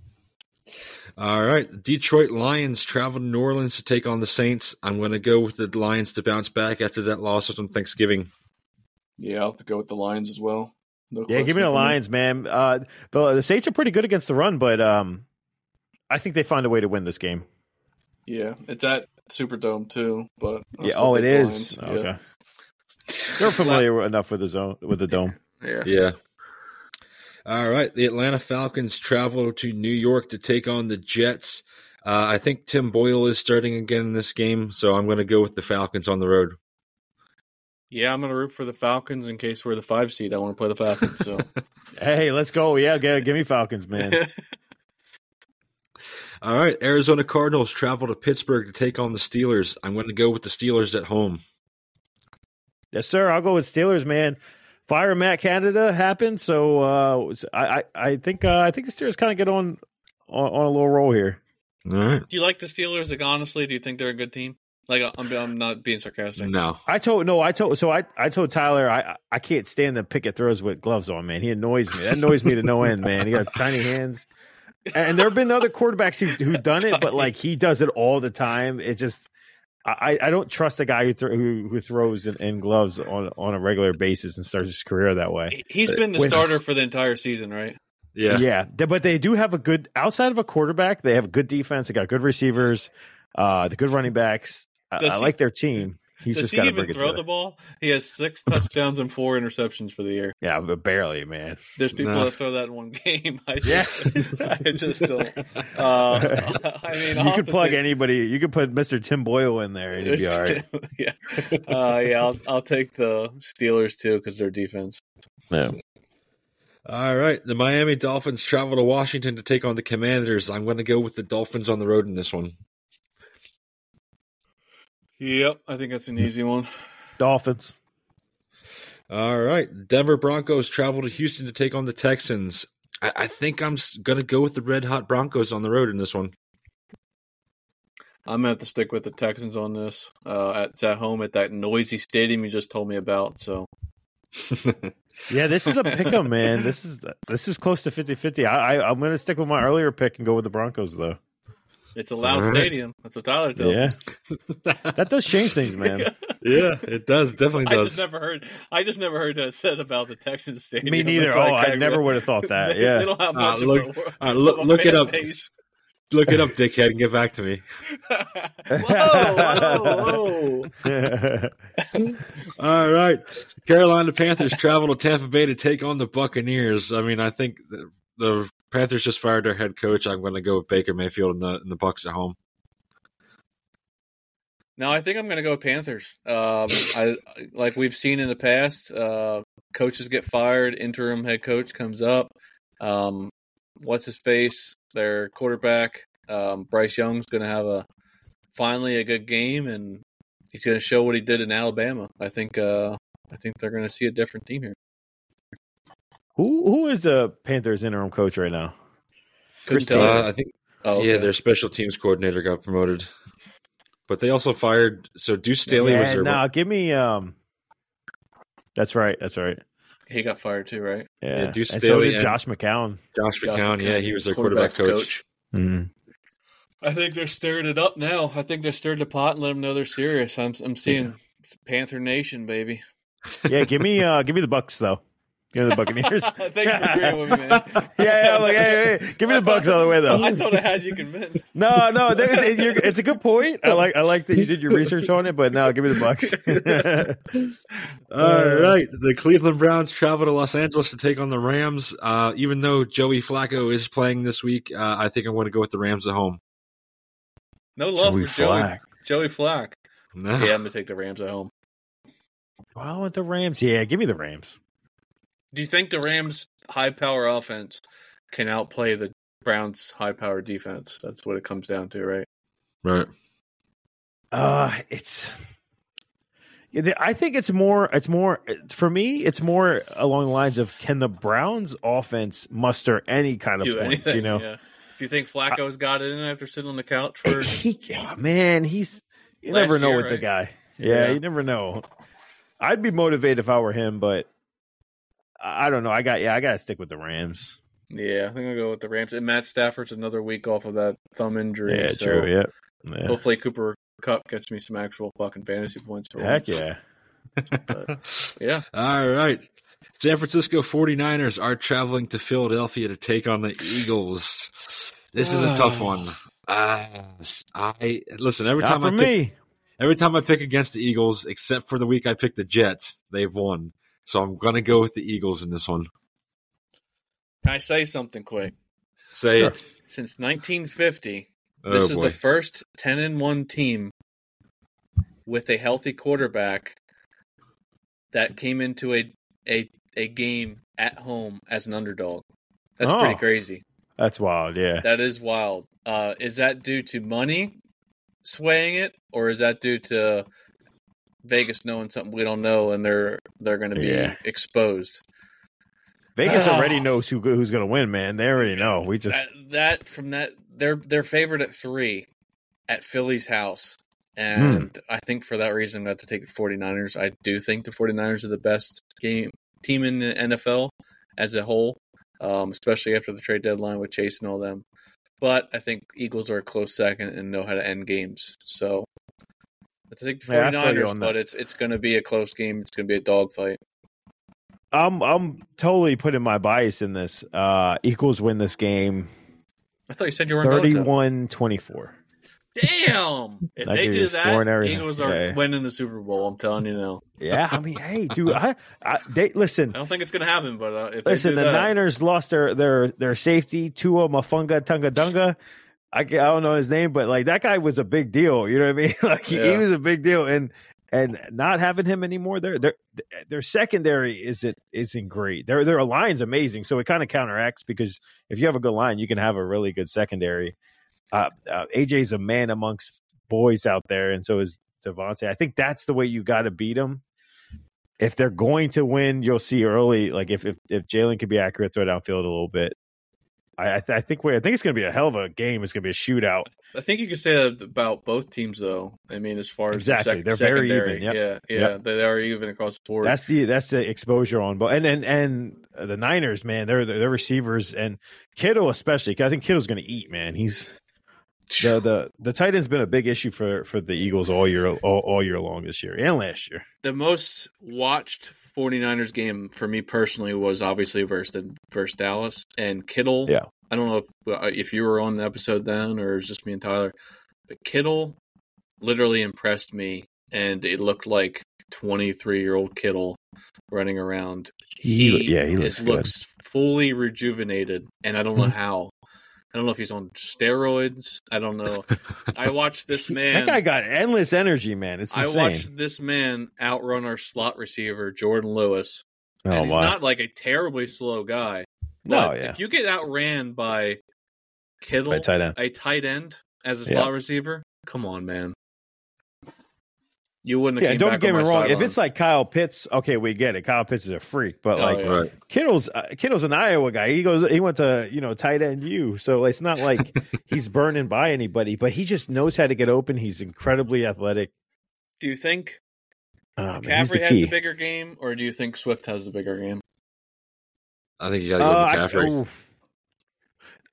All right, Detroit Lions travel to New Orleans to take on the Saints. I'm going to go with the Lions to bounce back after that loss on Thanksgiving. Yeah, I'll have to go with the Lions as well. No yeah, give me the Lions, me. man. Uh, the, the Saints are pretty good against the run, but um, I think they find a way to win this game. Yeah, it's at Superdome too. But I'll yeah, oh, it is. Oh, yeah. Okay, they're familiar enough with the zone with the dome. Yeah, yeah. All right, the Atlanta Falcons travel to New York to take on the Jets. Uh, I think Tim Boyle is starting again in this game, so I'm going to go with the Falcons on the road. Yeah, I'm going to root for the Falcons in case we're the five seed. I want to play the Falcons. So, hey, let's go. Yeah, give, give me Falcons, man. All right, Arizona Cardinals travel to Pittsburgh to take on the Steelers. I'm going to go with the Steelers at home. Yes, sir. I'll go with Steelers, man. Fire Matt Canada happened, so uh, I, I I think uh, I think the Steelers kind of get on, on on a little roll here. All right. Do you like the Steelers? Like honestly, do you think they're a good team? Like I'm I'm not being sarcastic. No, I told no I told so I, I told Tyler I I can't stand the picket throws with gloves on. Man, he annoys me. That annoys me to no end. Man, he got tiny hands. And there have been other quarterbacks who who done it, but like he does it all the time. It just. I, I don't trust a guy who th- who, who throws in, in gloves on, on a regular basis and starts his career that way. He's but, been the starter for the entire season, right? Yeah. Yeah. But they do have a good – outside of a quarterback, they have good defense. They got good receivers, uh, the good running backs. I, he, I like their team. He's does just he even throw the ball? He has six touchdowns and four interceptions for the year. Yeah, but barely, man. There's people no. that throw that in one game. I just, yeah. I just don't. Uh, I mean, you could plug take... anybody. You could put Mister Tim Boyle in there, and it'd be all right. yeah, uh, yeah. I'll I'll take the Steelers too because their defense. Yeah. All right, the Miami Dolphins travel to Washington to take on the Commanders. I'm going to go with the Dolphins on the road in this one. Yep, I think that's an easy one. Dolphins. All right. Denver Broncos travel to Houston to take on the Texans. I, I think I'm going to go with the Red Hot Broncos on the road in this one. I'm going to have to stick with the Texans on this. Uh, it's at home at that noisy stadium you just told me about. So, yeah, this is a pick'em, man. This is this is close to fifty-fifty. I, I, I'm going to stick with my earlier pick and go with the Broncos, though. It's a loud right. stadium. That's what Tyler told yeah. me. That does change things, man. Yeah, it does. Definitely does. I just never heard. I just never heard that said about the Texans stadium. Me neither. That's oh, I, I never would have thought that. Yeah, they don't have much uh, look, of a, uh, look, of a look fan it up. Base. Look it up, dickhead, and get back to me. Whoa, whoa, whoa. All right. Carolina Panthers travel to Tampa Bay to take on the Buccaneers. I mean, I think the, the Panthers just fired their head coach. I'm going to go with Baker Mayfield and the, and the Bucs at home. No, I think I'm going to go with Panthers. Um, I, like we've seen in the past, uh, coaches get fired. Interim head coach comes up. Um, what's his face? Their quarterback, um, Bryce Young's going to have a finally a good game, and he's going to show what he did in Alabama. I think uh, I think they're going to see a different team here. Who who is the Panthers' interim coach right now? Chris Taylor. Uh, I think. Oh, okay. Yeah, their special teams coordinator got promoted, but they also fired. So Deuce Staley yeah, was their. No, nah, give me. Um, that's right. That's right. He got fired too, right? Yeah, yeah Deuce and Staley so did Josh McCown. Josh McCown, yeah, he was their quarterback coach. coach. Mm-hmm. I think they're stirring it up now. I think they're stirring the pot and let them know they're serious. I'm, I'm seeing yeah. Panther Nation, baby. Yeah, give me, uh, give me the Bucs though. Give me the Buccaneers. Thanks for agreeing with me, man. yeah, yeah, like, hey, hey, give me the Bucs all the way though. I thought I had you convinced. No, no, it's, it, it's a good point. I like, I like that you did your research on it, but no, give me the Bucs. All right, the Cleveland Browns travel to Los Angeles to take on the Rams. Uh, even though Joey Flacco is playing this week, uh, I think I want to go with the Rams at home. No love Joey for Flack. Joey. Joey Flack. No. Yeah, I'm gonna take the Rams at home. Well, I want the Rams. Yeah, give me the Rams. Do you think the Rams' high-power offense can outplay the Browns' high-power defense? That's what it comes down to, right? Right. Uh, it's. I think it's more. It's more for me. It's more along the lines of can the Browns' offense muster any kind of Do points? Anything, you know. Yeah. Do you think Flacco's I, got it in after sitting on the couch for? He, oh, man, he's. You never know year, with right? the guy. Yeah, yeah, you never know. I'd be motivated if I were him, but. I don't know. I got yeah. I gotta stick with the Rams. Yeah, I think I'll go with the Rams. And Matt Stafford's another week off of that thumb injury. Yeah, so true. Yeah. yeah. Hopefully Cooper Kupp gets me some actual fucking fantasy points for Heck once. yeah. But, yeah. All right. San Francisco forty-niners are traveling to Philadelphia to take on the Eagles. This is a tough one. Uh, I listen every Not time for I pick, me. Every time I pick against the Eagles, except for the week I picked the Jets, they've won. So I'm going to go with the Eagles in this one. Can I say something quick? Say sure. it. Since nineteen fifty, oh, this is boy. the first ten and one team with a healthy quarterback that came into a a, a game at home as an underdog. That's oh, pretty crazy. That's wild, yeah. That is wild. Uh, is that due to money swaying it, or is that due to – Vegas knowing something we don't know, and they're they're going to be yeah. exposed. Vegas oh. already knows who who's going to win, man. They already know. We just that, that from that they're they're favored at three at Philly's house, and mm. I think for that reason I'm going to have to take the forty-niners. I do think the forty-niners are the best game team in the N F L as a whole, um, especially after the trade deadline with Chase and all them. But I think Eagles are a close second and know how to end games, so. I think the forty-niners, yeah, but it's it's going to be a close game. It's going to be a dogfight. I'm I'm totally putting my bias in this. Uh, Eagles win this game. I thought you said you weren't thirty-one twenty-four. Damn! If they do that, Eagles are yeah. winning the Super Bowl. I'm telling you now. Yeah, I mean, hey, dude, I, I they listen. I don't think it's going to happen, but uh, if listen, they do the that, Niners lost their their their safety, Tua Mafunga Tunga Dunga. I don't know his name, but like that guy was a big deal. You know what I mean? Like he, yeah. he was a big deal, and and not having him anymore, their their their secondary isn't isn't great. Their their line's amazing, so it kind of counteracts because if you have a good line, you can have a really good secondary. Uh, uh, A J's a man amongst boys out there, and so is Devontae. I think that's the way you got to beat him. If they're going to win, you'll see early. Like if if if Jalen could be accurate, throw downfield a little bit. I, th- I think we I think it's going to be a hell of a game. It's going to be a shootout. I think you could say that about both teams, though. I mean, as far as exactly, the sec- they're very even. Yep. Yeah, yeah, yep. they are even across the board. That's the that's the exposure on both. And and and the Niners, man, they're they're receivers and Kittle especially. I think Kittle's going to eat, man. He's the the the tight end's been a big issue for, for the Eagles all year all, all year long this year and last year. The most watched 49ers game for me personally was obviously versus the, versus Dallas and Kittle. Yeah. I don't know if if you were on the episode then or it was just me and Tyler, but Kittle literally impressed me, and it looked like twenty-three-year-old Kittle running around. He, he yeah, he looks, is, looks fully rejuvenated, and I don't know how. I don't know if he's on steroids. I don't know. I watched this man. That guy got endless energy, man. It's insane. I watched this man outrun our slot receiver, Jordan Lewis. Oh, and he's wow. not like a terribly slow guy. But no, yeah. If you get outran by Kittle, by tight end. a tight end as a yeah. slot receiver, come on, man. You wouldn't have yeah, came don't back get on me my wrong. Sideline. If it's like Kyle Pitts, okay, we get it. Kyle Pitts is a freak, but oh, like yeah. right. Kittle's uh, Kittle's an Iowa guy. He goes, he went to you know tight end U, so it's not like he's burning by anybody. But he just knows how to get open. He's incredibly athletic. Do you think uh, McCaffrey has the bigger game, or do you think Swift has the bigger game? I think you got to go with McCaffrey. Uh,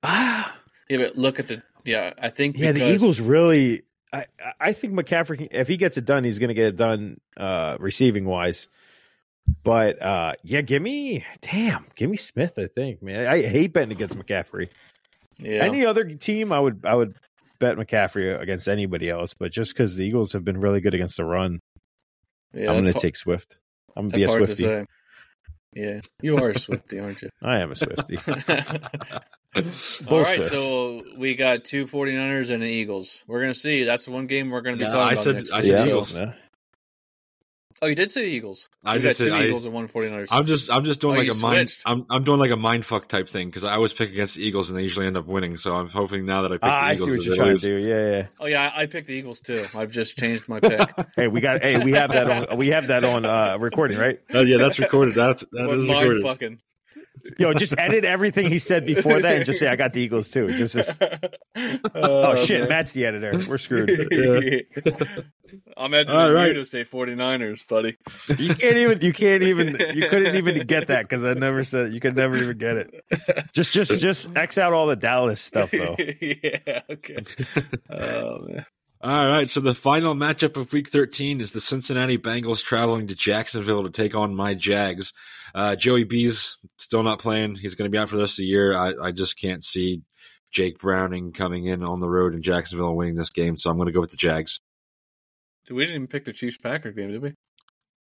ah, yeah, but look at the yeah. I think yeah, because- the Eagles really. I, I think McCaffrey, if he gets it done, he's going to get it done uh, receiving wise. But uh, yeah, give me damn, give me Smith. I think, man, I hate betting against McCaffrey. Yeah. Any other team, I would I would bet McCaffrey against anybody else. But just because the Eagles have been really good against the run, yeah, I'm going to take Swift. I'm going to be a Swiftie. Yeah, you are a Swiftie, aren't you? I am a Swiftie. All right, Swifts. So we got two 49ers and the Eagles. We're going to see. That's one game we're going to be no, talking I about said, next week. I said yeah. Eagles. No. Oh, you did say the Eagles. So I you got two I, Eagles and one 49ers. I'm just, I'm just doing oh, like a switched. mind. I'm, I'm doing like a mind fuck type thing because I always pick against the Eagles and they usually end up winning. So I'm hoping now that I pick ah, the Eagles. I see what you're trying to do. Yeah, yeah. Oh yeah, I, I picked the Eagles too. I've just changed my pick. hey, we got. Hey, we have that on. We have that on uh, recording, right? Oh yeah, that's recorded. That's that is recorded. Fucking. Yo, just edit everything he said before that and just say I got the Eagles too. Just, just... oh, oh shit, man. Matt's the editor. We're screwed. yeah. I'm editing All right. you to say 49ers, buddy. You can't even you can't even you couldn't even get that because I never said you could never even get it. Just just just X out all the Dallas stuff though. yeah, okay. Oh man. All right, so the final matchup of Week thirteen is the Cincinnati Bengals traveling to Jacksonville to take on my Jags. Uh, Joey B's still not playing. He's going to be out for the rest of the year. I, I just can't see Jake Browning coming in on the road in Jacksonville and winning this game, so I'm going to go with the Jags. Dude, we didn't even pick the Chiefs-Packers game, did we?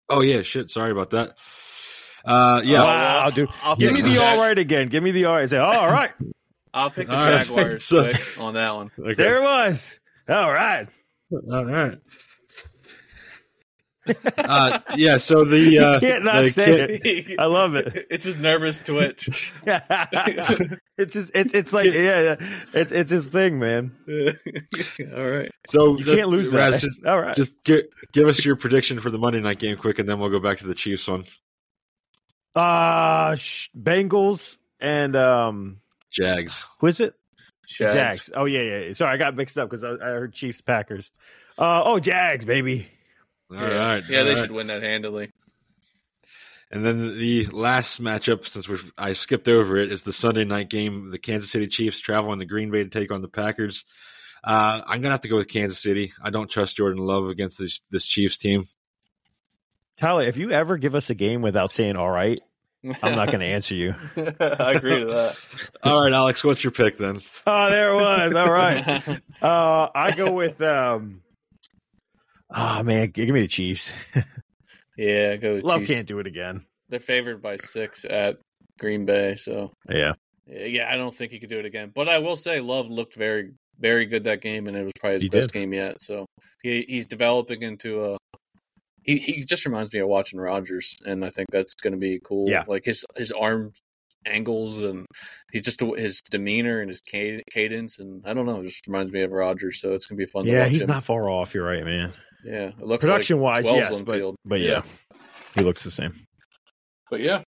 Oh, yeah, shit. Sorry about that. Uh, yeah, oh, I'll, I'll do. I'll Give me the, the all right again. Give me the all right. Say, all right. I'll pick the all Jaguars right, so. quick on that one. Okay. There it was. All right. All right. uh, yeah, so the. Uh, can't not the say kid, it. I love it. It's his nervous twitch. it's his, It's it's like yeah, yeah. It's it's his thing, man. All right. So you the, can't lose that. Raz, just, All right. Just get, give us your prediction for the Monday night game, quick, and then we'll go back to the Chiefs one. Uh sh- Bengals and um Jags. Who is it? Jags. Jags. Oh yeah, yeah. Sorry, I got mixed up because I, I heard Chiefs Packers. Uh, oh, Jags, baby. All yeah. right. Yeah, all they right. should win that handily. And then the last matchup, since we've, I skipped over it, is the Sunday night game. The Kansas City Chiefs traveling to Green Bay to take on the Packers. Uh, I'm gonna have to go with Kansas City. I don't trust Jordan Love against this, this Chiefs team. Tyler, if you ever give us a game without saying "all right," I'm not going to answer you. I agree to that. All right, Alex, what's your pick then? Oh, there it was. All right. Uh, I go with, um, oh, man, give me the Chiefs. yeah, go with Love Chiefs. Can't do it again. They're favored by six at Green Bay, so. Yeah. Yeah, I don't think he could do it again. But I will say Love looked very, very good that game, and it was probably his he best did. game yet. So he, he's developing into a. He he just reminds me of watching Rodgers, and I think that's going to be cool. Yeah. Like his, his arm angles and he just his demeanor and his cadence, and I don't know, it just reminds me of Rodgers. So it's going to be fun. Yeah, to watch he's him. Not far off. You're right, man. Yeah, it looks production like wise, yes, but, but yeah, yeah, he looks the same. But yeah,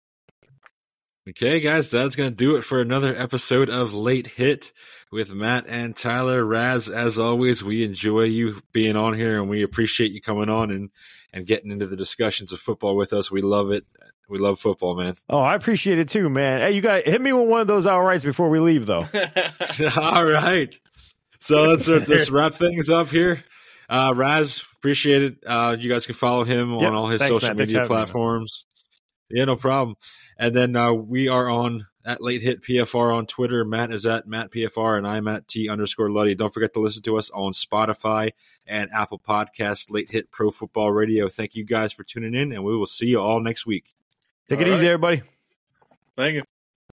Okay, guys, that's going to do it for another episode of Late Hit with Matt and Tyler. Raz, as always, we enjoy you being on here, and we appreciate you coming on and, and getting into the discussions of football with us. We love it. We love football, man. Oh, I appreciate it too, man. Hey, you got to hit me with one of those all rights before we leave, though. All right. So let's, let's wrap things up here. Uh, Raz, appreciate it. Uh, you guys can follow him on yep. all his Thanks, social Matt. media platforms. Me, Yeah, no problem. And then uh, we are on at Late Hit P F R on Twitter. Matt is at Matt P F R, and I'm at T underscore Luddy. Don't forget to listen to us on Spotify and Apple Podcasts, Late Hit Pro Football Radio. Thank you guys for tuning in, and we will see you all next week. Take all it right. easy, everybody. Thank you.